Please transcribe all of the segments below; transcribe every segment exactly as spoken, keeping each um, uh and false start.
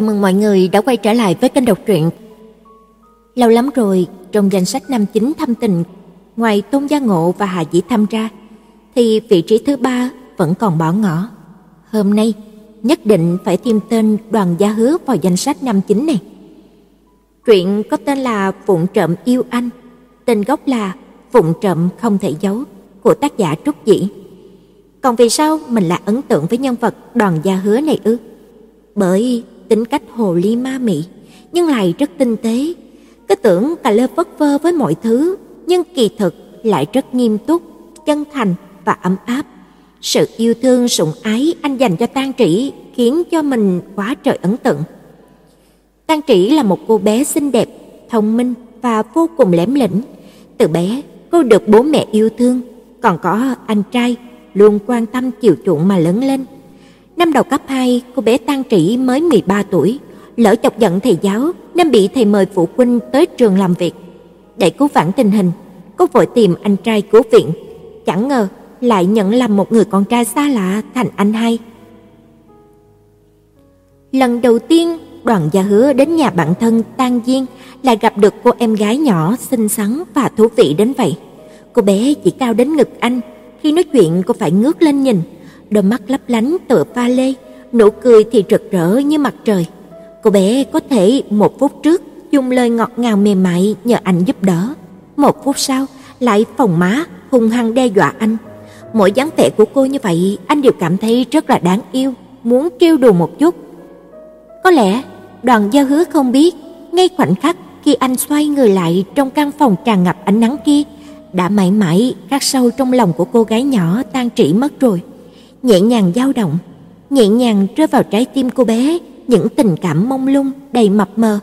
Chào mừng mọi người đã quay trở lại với kênh đọc truyện. Lâu lắm rồi, trong danh sách nam chính thâm tình, ngoài Tôn Gia Ngộ và Hà Dĩ Thâm ra, thì vị trí thứ ba vẫn còn bỏ ngỏ. Hôm nay, nhất định phải thêm tên Đoàn Gia Hứa vào danh sách nam chính này. Truyện có tên là Vụng Trộm Yêu Anh, tên gốc là Vụng Trộm Không Thể Giấu của tác giả Trúc Dĩ. Còn vì sao mình lại ấn tượng với nhân vật Đoàn Gia Hứa này ư? Bởi tính cách hồ ly ma mị, nhưng lại rất tinh tế. Cứ tưởng cà lơ phất phơ với mọi thứ, nhưng kỳ thực lại rất nghiêm túc, chân thành và ấm áp. Sự yêu thương sủng ái anh dành cho Tang Trĩ khiến cho mình quá trời ấn tượng. Tang Trĩ là một cô bé xinh đẹp, thông minh và vô cùng lém lĩnh. Từ bé, cô được bố mẹ yêu thương, còn có anh trai luôn quan tâm chiều chuộng mà lớn lên. Năm đầu cấp hai, cô bé Tang Trĩ mới mười ba tuổi, lỡ chọc giận thầy giáo nên bị thầy mời phụ huynh tới trường làm việc. Để cứu vãn tình hình, cô vội tìm anh trai cứu viện, chẳng ngờ lại nhận làm một người con trai xa lạ thành anh hai. Lần đầu tiên, Đoàn Gia Hứa đến nhà bạn thân Tang Diên lại gặp được cô em gái nhỏ xinh xắn và thú vị đến vậy. Cô bé chỉ cao đến ngực anh, khi nói chuyện cô phải ngước lên nhìn, đôi mắt lấp lánh tựa pha lê, nụ cười thì rực rỡ như mặt trời. Cô bé có thể một phút trước dùng lời ngọt ngào mềm mại nhờ anh giúp đỡ, một phút sau lại phồng má hung hăng đe dọa anh. Mỗi dáng vẻ của cô như vậy, anh đều cảm thấy rất là đáng yêu, muốn trêu đùa một chút. Có lẽ Đoàn Gia Hứa không biết, ngay khoảnh khắc khi anh xoay người lại trong căn phòng tràn ngập ánh nắng kia, đã mãi mãi khắc sâu trong lòng của cô gái nhỏ Tang Trĩ mất rồi. Nhẹ nhàng dao động, nhẹ nhàng rơi vào trái tim cô bé những tình cảm mông lung đầy mập mờ.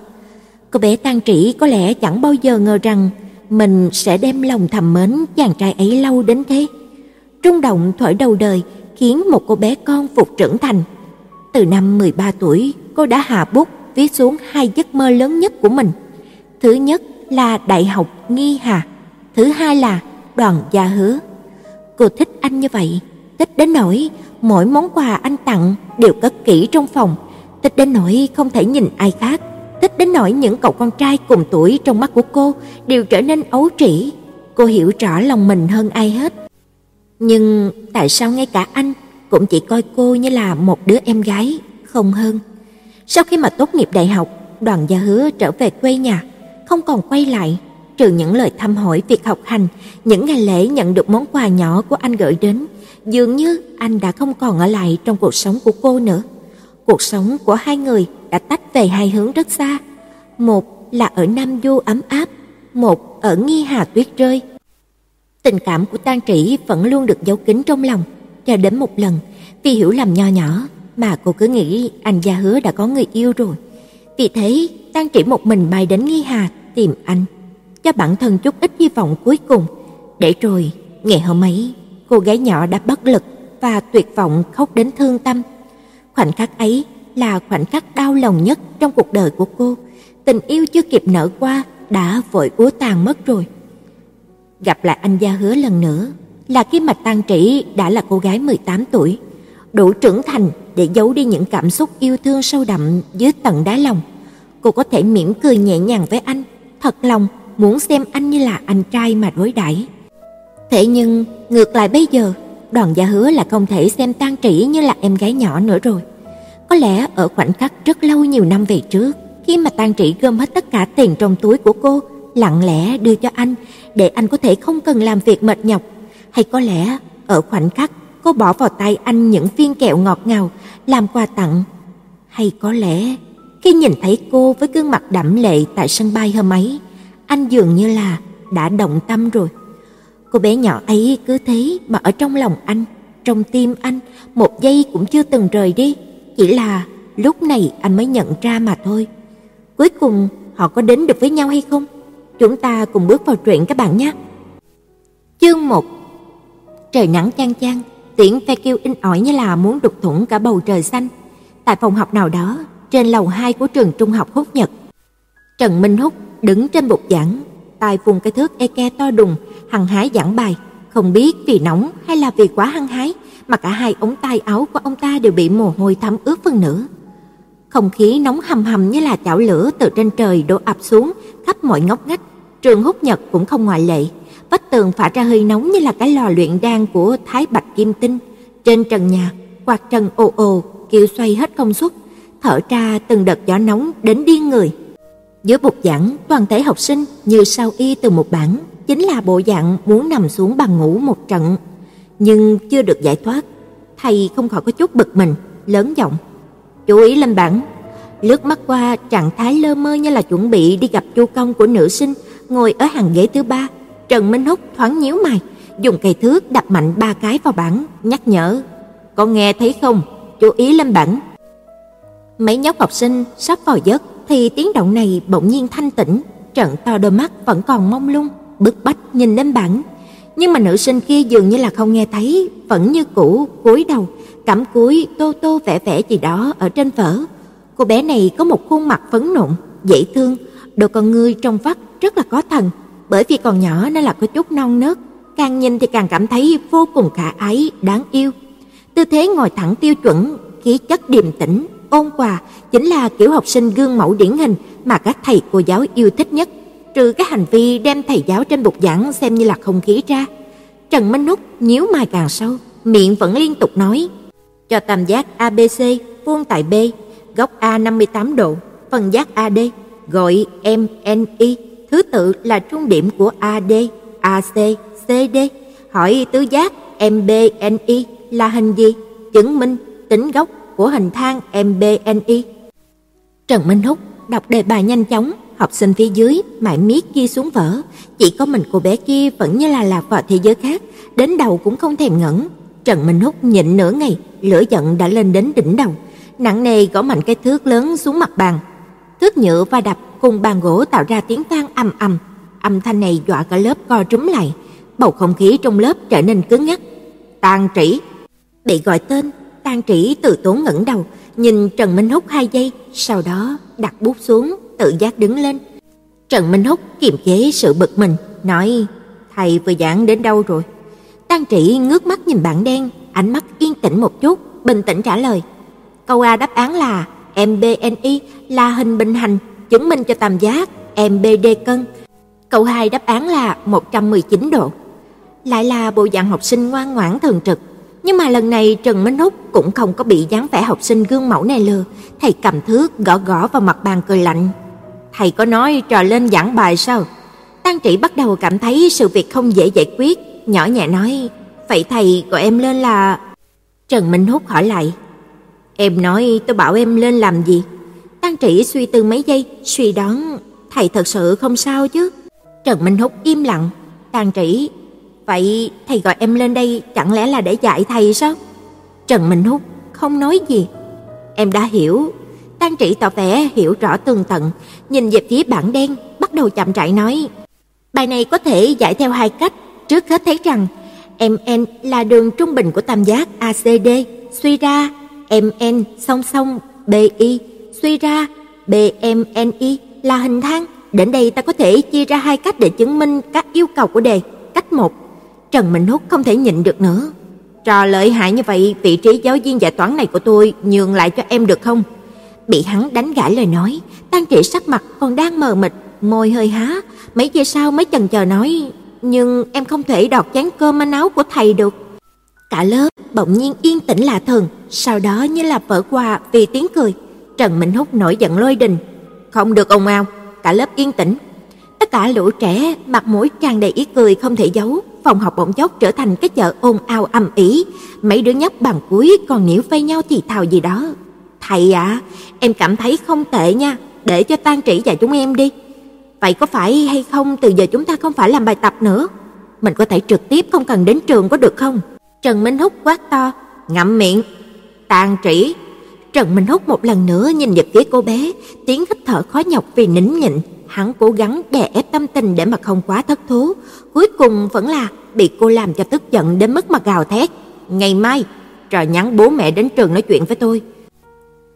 Cô bé Tang Trĩ có lẽ chẳng bao giờ ngờ rằng mình sẽ đem lòng thầm mến chàng trai ấy lâu đến thế. Rung động thổi đầu đời khiến một cô bé con phục trưởng thành. Từ năm mười ba tuổi, cô đã hạ bút viết xuống hai giấc mơ lớn nhất của mình. Thứ nhất là Đại học Nghi Hà, thứ hai là Đoàn Gia Hứa. Cô thích anh như vậy, thích đến nỗi mỗi món quà anh tặng đều cất kỹ trong phòng, thích đến nỗi không thể nhìn ai khác, thích đến nỗi những cậu con trai cùng tuổi trong mắt của cô đều trở nên ấu trĩ. Cô hiểu rõ lòng mình hơn ai hết. Nhưng tại sao ngay cả anh cũng chỉ coi cô như là một đứa em gái, không hơn? Sau khi mà tốt nghiệp đại học, Đoàn Gia Hứa trở về quê nhà, không còn quay lại, trừ những lời thăm hỏi việc học hành. Những ngày lễ nhận được món quà nhỏ của anh gửi đến, dường như anh đã không còn ở lại trong cuộc sống của cô nữa. Cuộc sống của hai người đã tách về hai hướng rất xa. Một là ở Nam Du ấm áp, một ở Nghi Hà tuyết rơi. Tình cảm của Tang Trĩ vẫn luôn được giấu kín trong lòng, cho đến một lần, vì hiểu lầm nho nhỏ mà cô cứ nghĩ anh Gia Hứa đã có người yêu rồi. Vì thế, Tang Trĩ một mình bay đến Nghi Hà tìm anh, cho bản thân chút ít hy vọng cuối cùng. Để rồi, ngày hôm ấy, cô gái nhỏ đã bất lực và tuyệt vọng khóc đến thương tâm. Khoảnh khắc ấy là khoảnh khắc đau lòng nhất trong cuộc đời của cô. Tình yêu chưa kịp nở qua đã vội úa tàn mất rồi. Gặp lại anh Gia Hứa lần nữa là khi mà Tang Trĩ đã là cô gái mười tám tuổi, đủ trưởng thành để giấu đi những cảm xúc yêu thương sâu đậm dưới tận đáy lòng. Cô có thể mỉm cười nhẹ nhàng với anh, thật lòng muốn xem anh như là anh trai mà đối đãi. Thế nhưng ngược lại bây giờ, Đoàn Gia Hứa là không thể xem Tang Trĩ như là em gái nhỏ nữa rồi. Có lẽ ở khoảnh khắc rất lâu nhiều năm về trước, khi mà Tang Trĩ gom hết tất cả tiền trong túi của cô, lặng lẽ đưa cho anh để anh có thể không cần làm việc mệt nhọc. Hay có lẽ ở khoảnh khắc cô bỏ vào tay anh những viên kẹo ngọt ngào làm quà tặng. Hay có lẽ khi nhìn thấy cô với gương mặt đẫm lệ tại sân bay hôm ấy, anh dường như là đã động tâm rồi. Cô bé nhỏ ấy cứ thế mà ở trong lòng anh, trong tim anh, một giây cũng chưa từng rời đi. Chỉ là lúc này anh mới nhận ra mà thôi. Cuối cùng họ có đến được với nhau hay không? Chúng ta cùng bước vào truyện các bạn nhé. Chương một. Trời nắng chang chang, tiếng ve kêu in ỏi như là muốn đục thủng cả bầu trời xanh. Tại phòng học nào đó, trên lầu hai của trường trung học Húc Nhật, Trần Minh Húc đứng trên bục giảng, tay vùng cái thước eke to đùng, hăng hái giảng bài. Không biết vì nóng hay là vì quá hăng hái mà cả hai ống tay áo của ông ta đều bị mồ hôi thấm ướt phần nửa. Không khí nóng hầm hầm như là chảo lửa từ trên trời đổ ập xuống khắp mọi ngóc ngách. Trường Húc Nhật cũng không ngoại lệ. Vách tường phả ra hơi nóng như là cái lò luyện đan của Thái Bạch Kim Tinh. Trên trần nhà, quạt trần ồ ồ kêu xoay hết công suất, thở ra từng đợt gió nóng đến điên người. Dưới bục giảng, toàn thể học sinh như sao y từ một bảng, chính là bộ dạng muốn nằm xuống bàn ngủ một trận, nhưng chưa được giải thoát. Thầy không khỏi có chút bực mình, lớn giọng: "Chú ý lên bảng." Lướt mắt qua trạng thái lơ mơ như là chuẩn bị đi gặp Chu Công của nữ sinh ngồi ở hàng ghế thứ ba, Trần Minh Húc thoáng nhíu mày, dùng cây thước đập mạnh ba cái vào bảng, nhắc nhở: "Con nghe thấy không? Chú ý lên bảng." Mấy nhóc học sinh sắp vào giấc thì tiếng động này bỗng nhiên thanh tĩnh, trợn to đôi mắt vẫn còn mông lung, bức bách nhìn lên bảng. Nhưng mà nữ sinh kia dường như là không nghe thấy, vẫn như cũ cúi đầu, cắm cúi tô tô vẽ vẽ gì đó ở trên vở. Cô bé này có một khuôn mặt phấn nộn, dễ thương, đôi con ngươi trong vắt rất là có thần, bởi vì còn nhỏ nên là có chút non nớt, càng nhìn thì càng cảm thấy vô cùng khả ái, đáng yêu. Tư thế ngồi thẳng tiêu chuẩn, khí chất điềm tĩnh, ôn hòa, chính là kiểu học sinh gương mẫu điển hình mà các thầy cô giáo yêu thích nhất, trừ cái hành vi đem thầy giáo trên bục giảng xem như là không khí ra. Trần Minh Húc nhíu mày càng sâu, miệng vẫn liên tục nói: "Cho tam giác a bê xê vuông tại B, góc A năm mươi tám độ, phần giác a đê, gọi em en i, thứ tự là trung điểm của a đê, a xê, xê đê. Hỏi tứ giác em bê en i là hình gì? Chứng minh tính góc của hình thang em bê en i." Trần Minh Húc đọc đề bài nhanh chóng, học sinh phía dưới mải miết ghi xuống vở, chỉ có mình cô bé kia vẫn như là lạc vào thế giới khác, đến đầu cũng không thèm ngẩng. Trần Minh Húc nhịn nửa ngày, lửa giận đã lên đến đỉnh đầu, nặng nề gõ mạnh cái thước lớn xuống mặt bàn. Thước nhựa va đập cùng bàn gỗ tạo ra tiếng vang ầm ầm, âm thanh này dọa cả lớp co rúm lại, bầu không khí trong lớp trở nên cứng ngắc. "Tang Trĩ!" Bị gọi tên, Tang Trĩ từ tốn ngẩng đầu, nhìn Trần Minh Húc hai giây, sau đó đặt bút xuống, tự giác đứng lên. Trần Minh Húc kiềm chế sự bực mình, nói: "Thầy vừa giảng đến đâu rồi?" Tang Trĩ ngước mắt nhìn bảng đen, ánh mắt yên tĩnh một chút, bình tĩnh trả lời: "Câu A đáp án là em bê en i là hình bình hành, chứng minh cho tam giác em bê đê cân. Câu hai đáp án là một trăm mười chín độ." Lại là bộ dạng học sinh ngoan ngoãn thường trực. Nhưng mà lần này Trần Minh Húc cũng không có bị dáng vẻ học sinh gương mẫu này lừa. Thầy cầm thước gõ gõ vào mặt bàn cười lạnh: "Thầy có nói trò lên giảng bài sao?" Tang Trĩ bắt đầu cảm thấy sự việc không dễ giải quyết, nhỏ nhẹ nói: "Vậy thầy gọi em lên là..." Trần Minh Húc hỏi lại: "Em nói tôi bảo em lên làm gì?" Tang Trĩ suy tư mấy giây, suy đoán: "Thầy thật sự không sao chứ?" Trần Minh Húc im lặng. Tang Trĩ: "Vậy thầy gọi em lên đây chẳng lẽ là để dạy thầy sao?" Trần Minh Húc không nói gì. "Em đã hiểu." Tang Trĩ tỏ vẻ hiểu rõ tường tận, nhìn về phía bảng đen, bắt đầu chậm rãi nói: "Bài này có thể giải theo hai cách. Trước hết thấy rằng em en là đường trung bình của tam giác a xê đê, suy ra em en song song bê i, suy ra bê em en i là hình thang. Đến đây ta có thể chia ra hai cách để chứng minh các yêu cầu của đề. Cách một..." Trần Minh Húc không thể nhịn được nữa: "Trò lợi hại như vậy, vị trí giáo viên dạy toán này của tôi nhường lại cho em được không?" Bị hắn đánh gãi lời nói, Tang Trĩ sắc mặt còn đang mờ mịt, môi hơi há, mấy giây sau mới chần chờ nói: "Nhưng em không thể đọt chén cơm manh áo của thầy được." Cả lớp bỗng nhiên yên tĩnh lạ thường, sau đó như là vỡ hòa vì tiếng cười. Trần Minh Húc nổi giận lôi đình: "Không được ồn ào." Cả lớp yên tĩnh. Tất cả lũ trẻ mặt mũi tràn đầy ý cười không thể giấu. Phòng học bỗng chốc trở thành cái chợ ồn ào ầm ĩ. Mấy đứa nhóc bàn cuối còn níu vây nhau thì thào gì đó. "Thầy ạ, à, em cảm thấy không tệ nha, để cho Tang Trĩ và chúng em đi." "Vậy có phải hay không từ giờ chúng ta không phải làm bài tập nữa? Mình có thể trực tiếp không cần đến trường có được không?" Trần Minh Húc quát to: "Ngậm miệng!" "Tang Trĩ!" Trần Minh Húc một lần nữa nhìn về phía cô bé, tiếng hít thở khó nhọc vì nín nhịn. Hắn cố gắng đè ép tâm tình để mà không quá thất thố, cuối cùng vẫn là bị cô làm cho tức giận đến mức mà gào thét: "Ngày mai trò nhắn bố mẹ đến trường nói chuyện với tôi."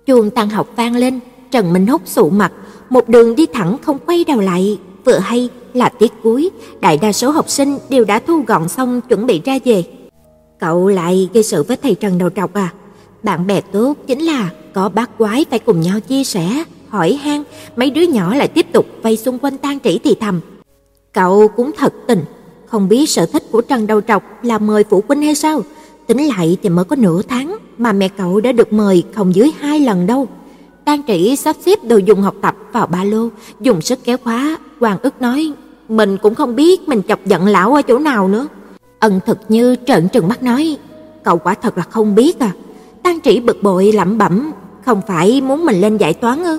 Chuông tan học vang lên. Trần Minh Húc sụ mặt, một đường đi thẳng không quay đầu lại. Vừa hay là tiết cuối, đại đa số học sinh đều đã thu gọn xong chuẩn bị ra về. "Cậu lại gây sự với thầy Trần đầu trọc à?" Bạn bè tốt chính là Có bát quái phải cùng nhau chia sẻ, hỏi han. Mấy đứa nhỏ lại tiếp tục vây xung quanh Tang Trĩ thì thầm. Cậu cũng thật tình, không biết sở thích của Trần Đầu Trọc là mời phụ huynh hay sao. Tính lại thì mới có nửa tháng mà mẹ cậu đã được mời không dưới hai lần đâu. Tang Trĩ sắp xếp đồ dùng học tập vào ba lô, dùng sức kéo khóa. Hoàng ức nói, mình cũng không biết mình chọc giận lão ở chỗ nào nữa. Ân Thực Như trợn trừng mắt nói, cậu quả thật là không biết à. Tang Trĩ bực bội lẩm bẩm, không phải muốn mình lên giải toán ư?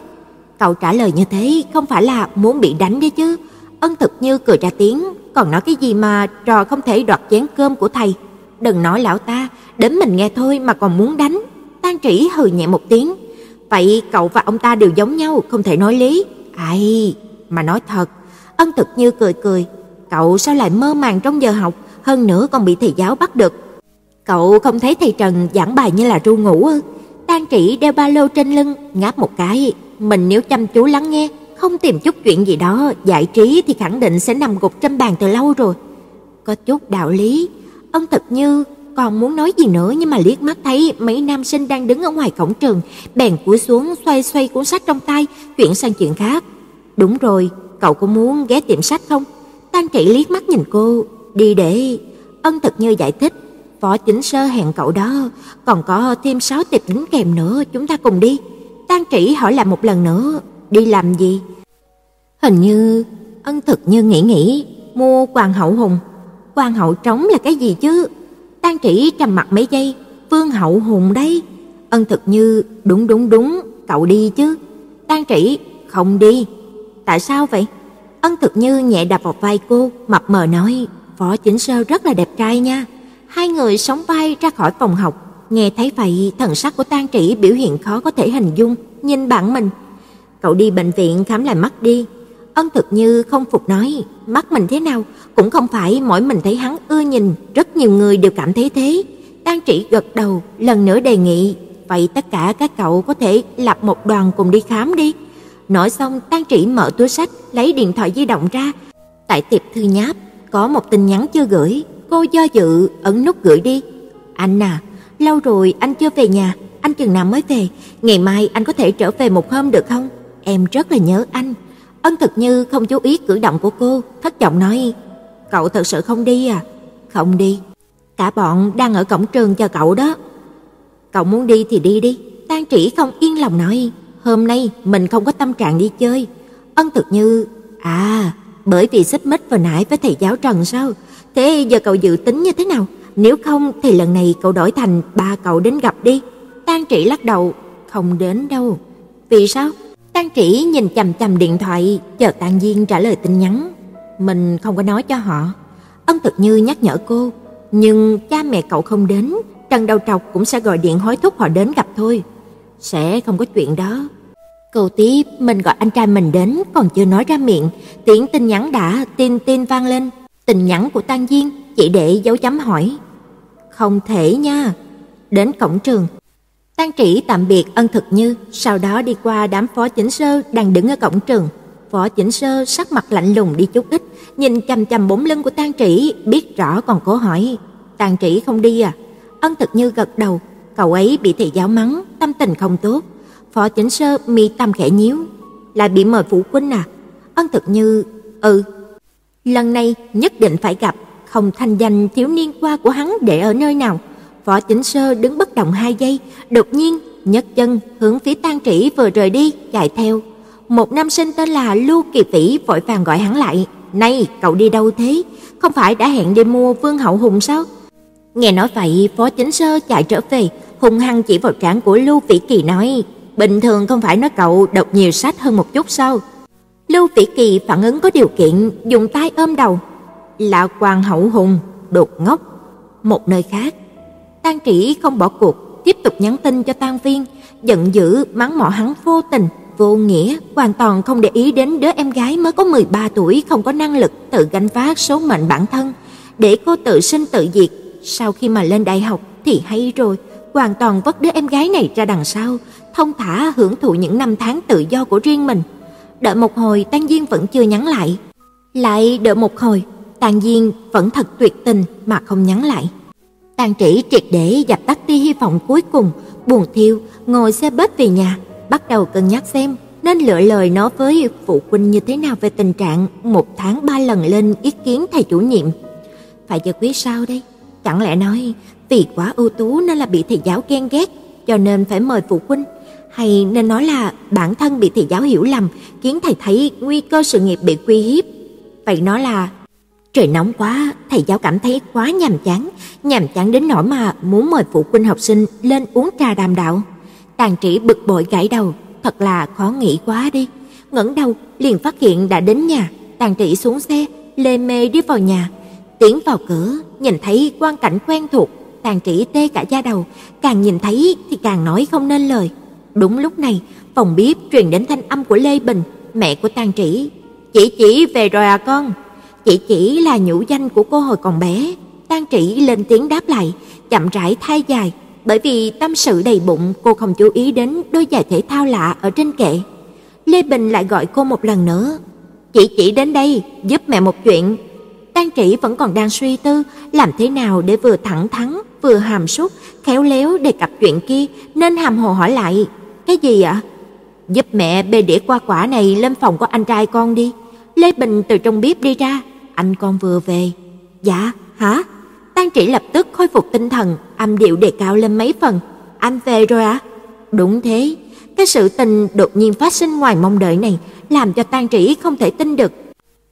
Cậu trả lời như thế không phải là muốn bị đánh đấy chứ. Ân Thực Như cười ra tiếng, còn nói cái gì mà trò không thể đoạt chén cơm của thầy. Đừng nói lão ta, đến mình nghe thôi mà còn muốn đánh. Tang Trĩ hừ nhẹ một tiếng, vậy cậu và ông ta đều giống nhau, không thể nói lý. Ai, mà nói thật, Ân Thực Như cười cười, cậu sao lại mơ màng trong giờ học, hơn nữa còn bị thầy giáo bắt được. Cậu không thấy thầy Trần giảng bài như là ru ngủ ư? Tang Trĩ đeo ba lô trên lưng, ngáp một cái, mình nếu chăm chú lắng nghe, không tìm chút chuyện gì đó giải trí thì khẳng định sẽ nằm gục trên bàn từ lâu rồi. Có chút đạo lý. Ông Thực Như còn muốn nói gì nữa nhưng mà liếc mắt thấy mấy nam sinh đang đứng ở ngoài cổng trường, bèn cúi xuống xoay xoay cuốn sách trong tay, chuyển sang chuyện khác. Đúng rồi, cậu có muốn ghé tiệm sách không? Tang Trĩ liếc mắt nhìn cô, đi để. Ân Thực Như giải thích, Phó Chính Sơ hẹn cậu đó, còn có thêm sáu tiệp đính kèm nữa, chúng ta cùng đi. Tang Trĩ hỏi lại một lần nữa, đi làm gì? Hình như Ân Thực Như nghĩ nghĩ, mua Hoàng hậu hùng. Hoàng hậu trống là cái gì chứ? Tang Trĩ trầm mặt mấy giây, Vương hậu hùng đấy. Ân Thực Như, đúng đúng đúng, cậu đi chứ? Tang Trĩ, không đi. Tại sao vậy? Ân Thực Như nhẹ đạp vào vai cô, mập mờ nói, Phó Chính Sơ rất là đẹp trai nha. Hai người sóng vai ra khỏi phòng học. Nghe thấy vậy, thần sắc của Tang Trĩ biểu hiện khó có thể hình dung, nhìn bạn mình. Cậu đi bệnh viện khám lại mắt đi. Ân Thực Như không phục nói, mắt mình thế nào? Cũng không phải mỗi mình thấy hắn ưa nhìn, rất nhiều người đều cảm thấy thế. Tang Trĩ gật đầu, lần nữa đề nghị, vậy tất cả các cậu có thể lập một đoàn cùng đi khám đi. Nói xong, Tang Trĩ mở túi sách, lấy điện thoại di động ra. Tại tiệp thư nháp, có một tin nhắn chưa gửi. Cô do dự, ấn nút gửi đi. Anh à, lâu rồi anh chưa về nhà, anh chừng nào mới về? Ngày mai anh có thể trở về một hôm được không? Em rất là nhớ anh. Ân Thực Như không chú ý cử động của cô, thất vọng nói, cậu thật sự không đi à? Không đi. Cả bọn đang ở cổng trường chờ cậu đó. Cậu muốn đi thì đi đi. Tang Trĩ không yên lòng nói, hôm nay mình không có tâm trạng đi chơi. Ân Thực Như, à, bởi vì xích mích vừa nãy với thầy giáo Trần sao? Thế giờ cậu dự tính như thế nào? Nếu không thì lần này cậu đổi thành ba cậu đến gặp đi. Tang Trĩ lắc đầu, không đến đâu. Vì sao? Tang Trĩ nhìn chằm chằm điện thoại, chờ Tang Diên trả lời tin nhắn. Mình không có nói cho họ. Ân Thực Như nhắc nhở cô, nhưng cha mẹ cậu không đến, Trần Đầu Trọc cũng sẽ gọi điện hối thúc họ đến gặp thôi. Sẽ không có chuyện đó. Cô tiếp, mình gọi anh trai mình đến, còn chưa nói ra miệng, tiếng tin nhắn đã tin tin vang lên. Tin nhắn của Tang Diên chỉ để dấu chấm hỏi. Không thể nha. Đến cổng trường, Tang Trĩ tạm biệt Ân Thực Như, sau đó đi qua đám Phó Chính Sơ đang đứng ở cổng trường. Phó Chính Sơ sắc mặt lạnh lùng đi chút ít, nhìn chằm chằm bóng lưng của Tang Trĩ, biết rõ còn cố hỏi. Tang Trĩ không đi à? Ân Thực Như gật đầu, cậu ấy bị thầy giáo mắng, tâm tình không tốt. Phó Chính Sơ mi tâm khẽ nhíu, lại bị mời phụ huynh à? Ân Thực Như, ừ. Lần này nhất định phải gặp, không thanh danh thiếu niên qua của hắn để ở nơi nào. Phó Chính Sơ đứng bất động hai giây, đột nhiên nhấc chân hướng phía Tang Trĩ vừa rời đi chạy theo. Một nam sinh tên là Lưu Kỳ Phỉ vội vàng gọi hắn lại, "Này, cậu đi đâu thế? Không phải đã hẹn đi mua Vương hậu hùng sao?" Nghe nói vậy, Phó Chính Sơ chạy trở về, hung hăng chỉ vào trán của Lưu Vĩ Kỳ nói, "Bình thường không phải nói cậu đọc nhiều sách hơn một chút sao?" Lưu Vĩ Kỳ phản ứng có điều kiện, dùng tay ôm đầu, "Là Hoàng hậu hùng, đột ngốc." Một nơi khác, Tang Trĩ không bỏ cuộc, tiếp tục nhắn tin cho Tang Viên, giận dữ mắng mỏ hắn vô tình, vô nghĩa, hoàn toàn không để ý đến đứa em gái mới có mười ba tuổi không có năng lực tự gánh vác số mệnh bản thân, để cô tự sinh tự diệt. Sau khi mà lên đại học thì hay rồi, hoàn toàn vứt đứa em gái này ra đằng sau, thông thả hưởng thụ những năm tháng tự do của riêng mình. Đợi một hồi Tang Diên vẫn chưa nhắn lại. Lại đợi một hồi, Tang Diên vẫn thật tuyệt tình mà không nhắn lại. Tang Trĩ triệt để dập tắt đi hy vọng cuối cùng, Buồn Thiêu ngồi xe bếp về nhà, bắt đầu cân nhắc xem nên lựa lời nói với phụ huynh như thế nào về tình trạng một tháng ba lần lên ý kiến thầy chủ nhiệm. Phải giải quyết sao đây? Chẳng lẽ nói vì quá ưu tú nên là bị thầy giáo ghen ghét cho nên phải mời phụ huynh, hay nên nói là bản thân bị thầy giáo hiểu lầm khiến thầy thấy nguy cơ sự nghiệp bị uy hiếp? Vậy nó là trời nóng quá, thầy giáo cảm thấy quá nhàm chán, nhàm chán đến nỗi mà muốn mời phụ huynh học sinh lên uống trà đàm đạo. Tang Trĩ bực bội gãi đầu, thật là khó nghĩ quá đi. Ngẩng đầu liền phát hiện đã đến nhà. Tang Trĩ xuống xe, lê mê đi vào nhà. Tiến vào cửa, nhìn thấy quang cảnh quen thuộc, Tang Trĩ tê cả da đầu, càng nhìn thấy thì càng nói không nên lời. Đúng lúc này, phòng bếp truyền đến thanh âm của Lê Bình, mẹ của Tang Trĩ. "Chị Chỉ về rồi à con?" Chị Chỉ là nhũ danh của cô hồi còn bé. Tang Trĩ lên tiếng đáp lại, chậm rãi thay dài, bởi vì tâm sự đầy bụng, cô không chú ý đến đôi giày thể thao lạ ở trên kệ. Lê Bình lại gọi cô một lần nữa. "Chị Chỉ đến đây, giúp mẹ một chuyện." Tang Trĩ vẫn còn đang suy tư làm thế nào để vừa thẳng thắn, vừa hàm súc, khéo léo đề cập chuyện kia, nên hàm hồ hỏi lại. "Cái gì ạ?" "Giúp mẹ bê đĩa qua quả này lên phòng của anh trai con đi." Lê Bình từ trong bếp đi ra. "Anh con vừa về." "Dạ, hả?" Tang Trĩ lập tức khôi phục tinh thần, âm điệu đề cao lên mấy phần. "Anh về rồi ạ?" "Đúng thế." Cái sự tình đột nhiên phát sinh ngoài mong đợi này làm cho Tang Trĩ không thể tin được.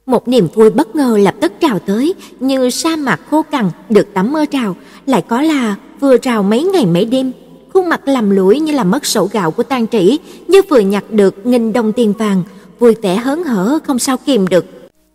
Một niềm vui bất ngờ lập tức trào tới, như sa mạc khô cằn được tắm mưa trào, lại có là vừa trào mấy ngày mấy đêm. Khuôn mặt lầm lũi như là mất sổ gạo của Tang Trĩ như vừa nhặt được nghìn đồng tiền vàng, vui vẻ hớn hở không sao kìm được.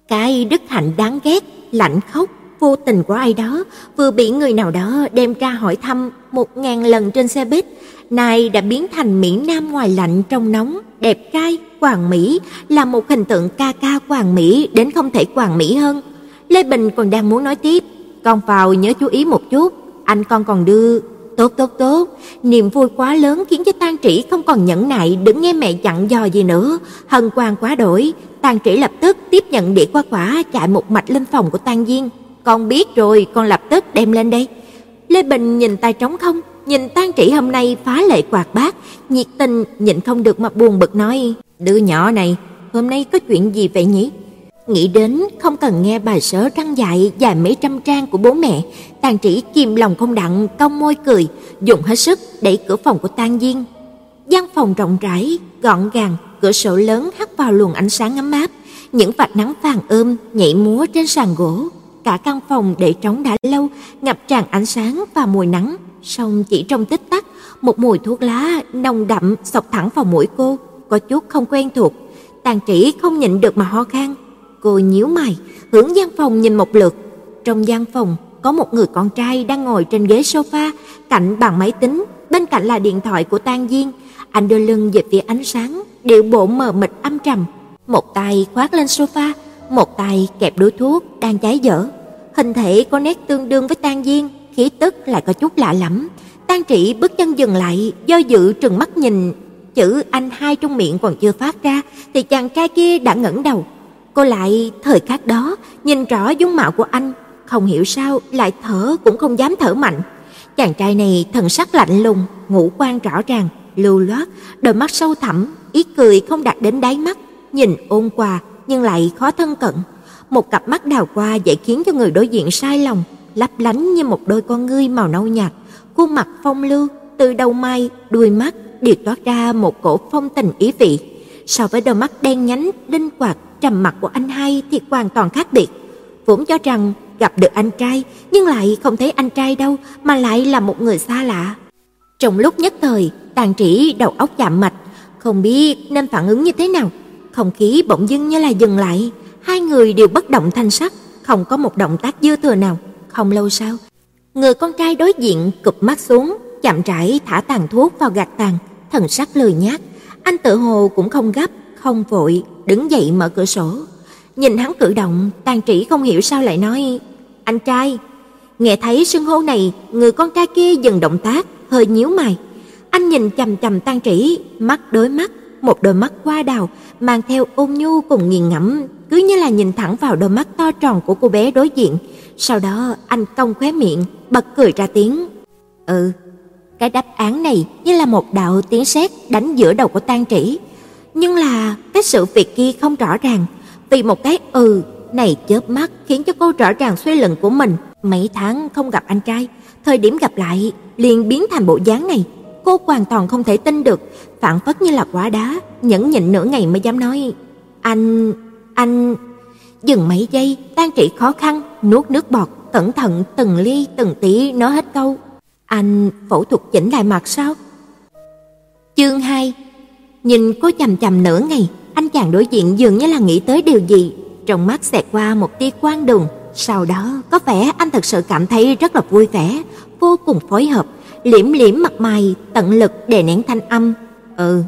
Cái đức hạnh đáng ghét, lạnh khóc, vô tình của ai đó vừa bị người nào đó đem ra hỏi thăm một ngàn lần trên xe buýt, nay đã biến thành mỹ nam ngoài lạnh trong nóng, đẹp trai, hoàn mỹ, là một hình tượng ca ca hoàn mỹ đến không thể hoàn mỹ hơn. Lê Bình còn đang muốn nói tiếp. "Con vào nhớ chú ý một chút, anh con còn đưa..." Tốt tốt tốt, niềm vui quá lớn khiến cho Tang Trĩ không còn nhẫn nại đứng nghe mẹ dặn dò gì nữa, hân hoan quá đổi. Tang Trĩ lập tức tiếp nhận đĩa qua quả chạy một mạch lên phòng của Tang Diên. "Con biết rồi, con lập tức đem lên đây." Lê Bình nhìn tay trống không, nhìn Tang Trĩ hôm nay phá lệ quạt bát, nhiệt tình nhịn không được mà buồn bực nói: "Đứa nhỏ này, hôm nay có chuyện gì vậy nhỉ?" Nghĩ đến không cần nghe bài sớ răng dạy dài mấy trăm trang của bố mẹ, Tang Trĩ kìm lòng không đặng cong môi cười, dùng hết sức đẩy cửa phòng của Tang Diên. Gian phòng rộng rãi, gọn gàng, cửa sổ lớn hắt vào luồng ánh sáng ấm áp, những vệt nắng vàng ươm nhảy múa trên sàn gỗ. Cả căn phòng để trống đã lâu, ngập tràn ánh sáng và mùi nắng, song chỉ trong tích tắc, một mùi thuốc lá nồng đậm xộc thẳng vào mũi cô, có chút không quen thuộc. Tang Trĩ không nhịn được mà ho khan. Cô nhíu mày, hướng gian phòng nhìn một lượt. Trong gian phòng có một người con trai đang ngồi trên ghế sofa, cạnh bàn máy tính, bên cạnh là điện thoại của Tang Diên. Anh đưa lưng về phía ánh sáng, điệu bộ mờ mịt âm trầm, một tay khoác lên sofa, một tay kẹp điếu thuốc đang cháy dở. Hình thể có nét tương đương với Tang Diên, khí tức lại có chút lạ lẫm. Tang Trĩ bước chân dừng lại, do dự trừng mắt nhìn. Chữ anh hai trong miệng còn chưa phát ra thì chàng trai kia đã ngẩng đầu. Cô lại thời khắc đó nhìn rõ dung mạo của anh, không hiểu sao lại thở cũng không dám thở mạnh. Chàng trai này thần sắc lạnh lùng, ngũ quan rõ ràng, lưu loát, đôi mắt sâu thẳm, ý cười không đạt đến đáy mắt, nhìn ôn hòa nhưng lại khó thân cận. Một cặp mắt đào qua dễ khiến cho người đối diện sai lòng, lấp lánh như một đôi con ngươi màu nâu nhạt, khuôn mặt phong lưu, từ đầu mai, đuôi mắt đều toát ra một cổ phong tình ý vị. So với đôi mắt đen nhánh, linh hoạt, trầm mặc của anh hai thì hoàn toàn khác biệt. Vốn cho rằng gặp được anh trai, nhưng lại không thấy anh trai đâu, mà lại là một người xa lạ. Trong lúc nhất thời, Tang Trĩ đầu óc chạm mạch, không biết nên phản ứng như thế nào. Không khí bỗng dưng như là dừng lại, hai người đều bất động thanh sắc, không có một động tác dư thừa nào. Không lâu sau, người con trai đối diện cụp mắt xuống, chậm rãi thả tàn thuốc vào gạt tàn, thần sắc lười nhác. Anh tự hồ cũng không gấp, không vội, đứng dậy mở cửa sổ. Nhìn hắn cử động, Tang Trĩ không hiểu sao lại nói: "Anh trai." Nghe thấy xưng hô này, người con trai kia dừng động tác, hơi nhíu mày. Anh nhìn chằm chằm Tang Trĩ, mắt đối mắt, một đôi mắt hoa đào mang theo ôn nhu cùng nghiền ngẫm, cứ như là nhìn thẳng vào đôi mắt to tròn của cô bé đối diện. Sau đó anh cong khóe miệng, bật cười ra tiếng: "Ừ." Cái đáp án này như là một đạo tiếng sét đánh giữa đầu của Tang Trĩ. Nhưng là cái sự việc kia không rõ ràng, vì một cái ừ này chớp mắt khiến cho cô rõ ràng suy luận của mình. Mấy tháng không gặp anh trai, thời điểm gặp lại liền biến thành bộ dáng này, cô hoàn toàn không thể tin được, phảng phất như là quả đá, nhẫn nhịn nửa ngày mới dám nói anh anh dừng mấy giây. Tang Trĩ khó khăn nuốt nước bọt, cẩn thận từng ly từng tí nói hết câu. Anh phẫu thuật chỉnh lại mặt sao? Chương hai. Nhìn cô chằm chằm nửa ngày, anh chàng đối diện dường như là nghĩ tới điều gì, trong mắt xẹt qua một tia quang đùng. Sau đó có vẻ anh thật sự cảm thấy rất là vui vẻ, vô cùng phối hợp, liễm liễm mặt mày, tận lực để nén thanh âm. Ừ.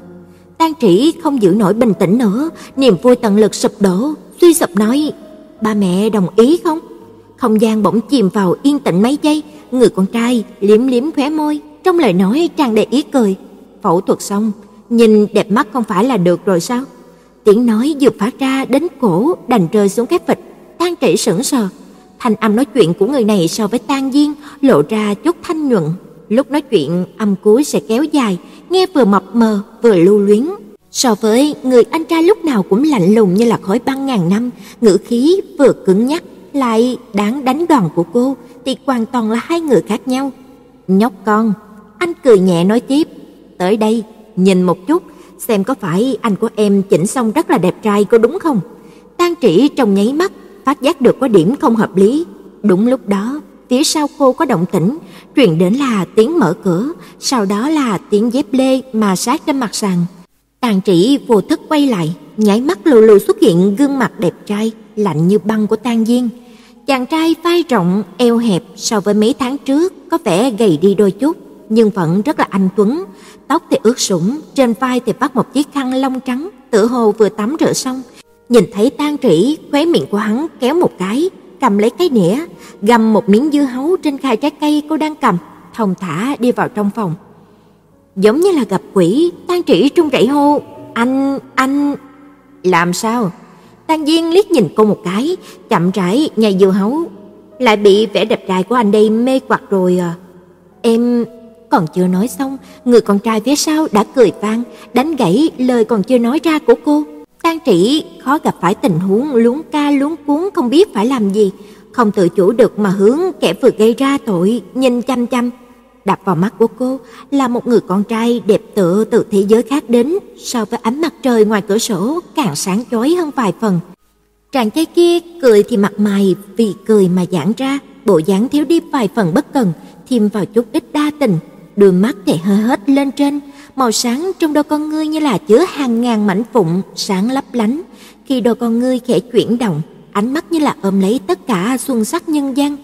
Tang Trĩ không giữ nổi bình tĩnh nữa, niềm vui tận lực sụp đổ, suy sụp nói: "Ba mẹ đồng ý không?" Không gian bỗng chìm vào yên tĩnh mấy giây, người con trai liếm liếm khóe môi, trong lời nói tràn đầy ý cười. Phẫu thuật xong, nhìn đẹp mắt không phải là được rồi sao? Tiếng nói vừa phát ra đến cổ đành rơi xuống cái vịt. Tang Trĩ sững sờ, thanh âm nói chuyện của người này so với Tang Diên lộ ra chút thanh nhuận. Lúc nói chuyện âm cuối sẽ kéo dài, nghe vừa mập mờ vừa lưu luyến. So với người anh trai lúc nào cũng lạnh lùng như là khói băng ngàn năm, ngữ khí vừa cứng nhắc lại đáng đánh đòn của cô thì hoàn toàn là hai người khác nhau. Nhóc con, anh cười nhẹ nói tiếp, tới đây nhìn một chút xem có phải anh của em chỉnh xong rất là đẹp trai có đúng không? Tang Trĩ trong nháy mắt phát giác được có điểm không hợp lý. Đúng lúc đó, phía sau cô có động tĩnh, truyền đến là tiếng mở cửa, sau đó là tiếng dép lê mà sát trên mặt sàn. Tang Trĩ vô thức quay lại, nháy mắt lù lù xuất hiện gương mặt đẹp trai lạnh như băng của Tang Diên. Chàng trai vai rộng, eo hẹp, so với mấy tháng trước có vẻ gầy đi đôi chút, nhưng vẫn rất là anh tuấn. Tóc thì ướt sũng, trên vai thì vắt một chiếc khăn lông trắng, tựa hồ vừa tắm rửa xong. Nhìn thấy Tang Trĩ, khóe miệng của hắn kéo một cái, cầm lấy cái nĩa, gầm một miếng dưa hấu trên khai trái cây cô đang cầm, thong thả đi vào trong phòng. Giống như là gặp quỷ, Tang Trĩ trung rẩy hô, anh, anh... Làm sao? Tang Diên liếc nhìn cô một cái, chậm rãi nhai dưa hấu. Lại bị vẻ đẹp trai của anh đây mê hoặc rồi à? Em... Còn chưa nói xong, người con trai phía sau đã cười vang, đánh gãy lời còn chưa nói ra của cô. Tang Trĩ khó gặp phải tình huống luống ca luống cuống không biết phải làm gì, không tự chủ được mà hướng kẻ vừa gây ra tội nhìn chăm chăm. Đập vào mắt của cô là một người con trai đẹp tựa từ thế giới khác đến, so với ánh mặt trời ngoài cửa sổ càng sáng chói hơn vài phần. Chàng trai kia cười thì mặt mày vì cười mà giãn ra, bộ dáng thiếu đi vài phần bất cần, thêm vào chút ít đa tình. Đôi mắt thì hơi hếch lên trên, màu sáng trong đôi con ngươi như là chứa hàng ngàn mảnh vụn sáng lấp lánh. Khi đôi con ngươi khẽ chuyển động, ánh mắt như là ôm lấy tất cả xuân sắc nhân gian.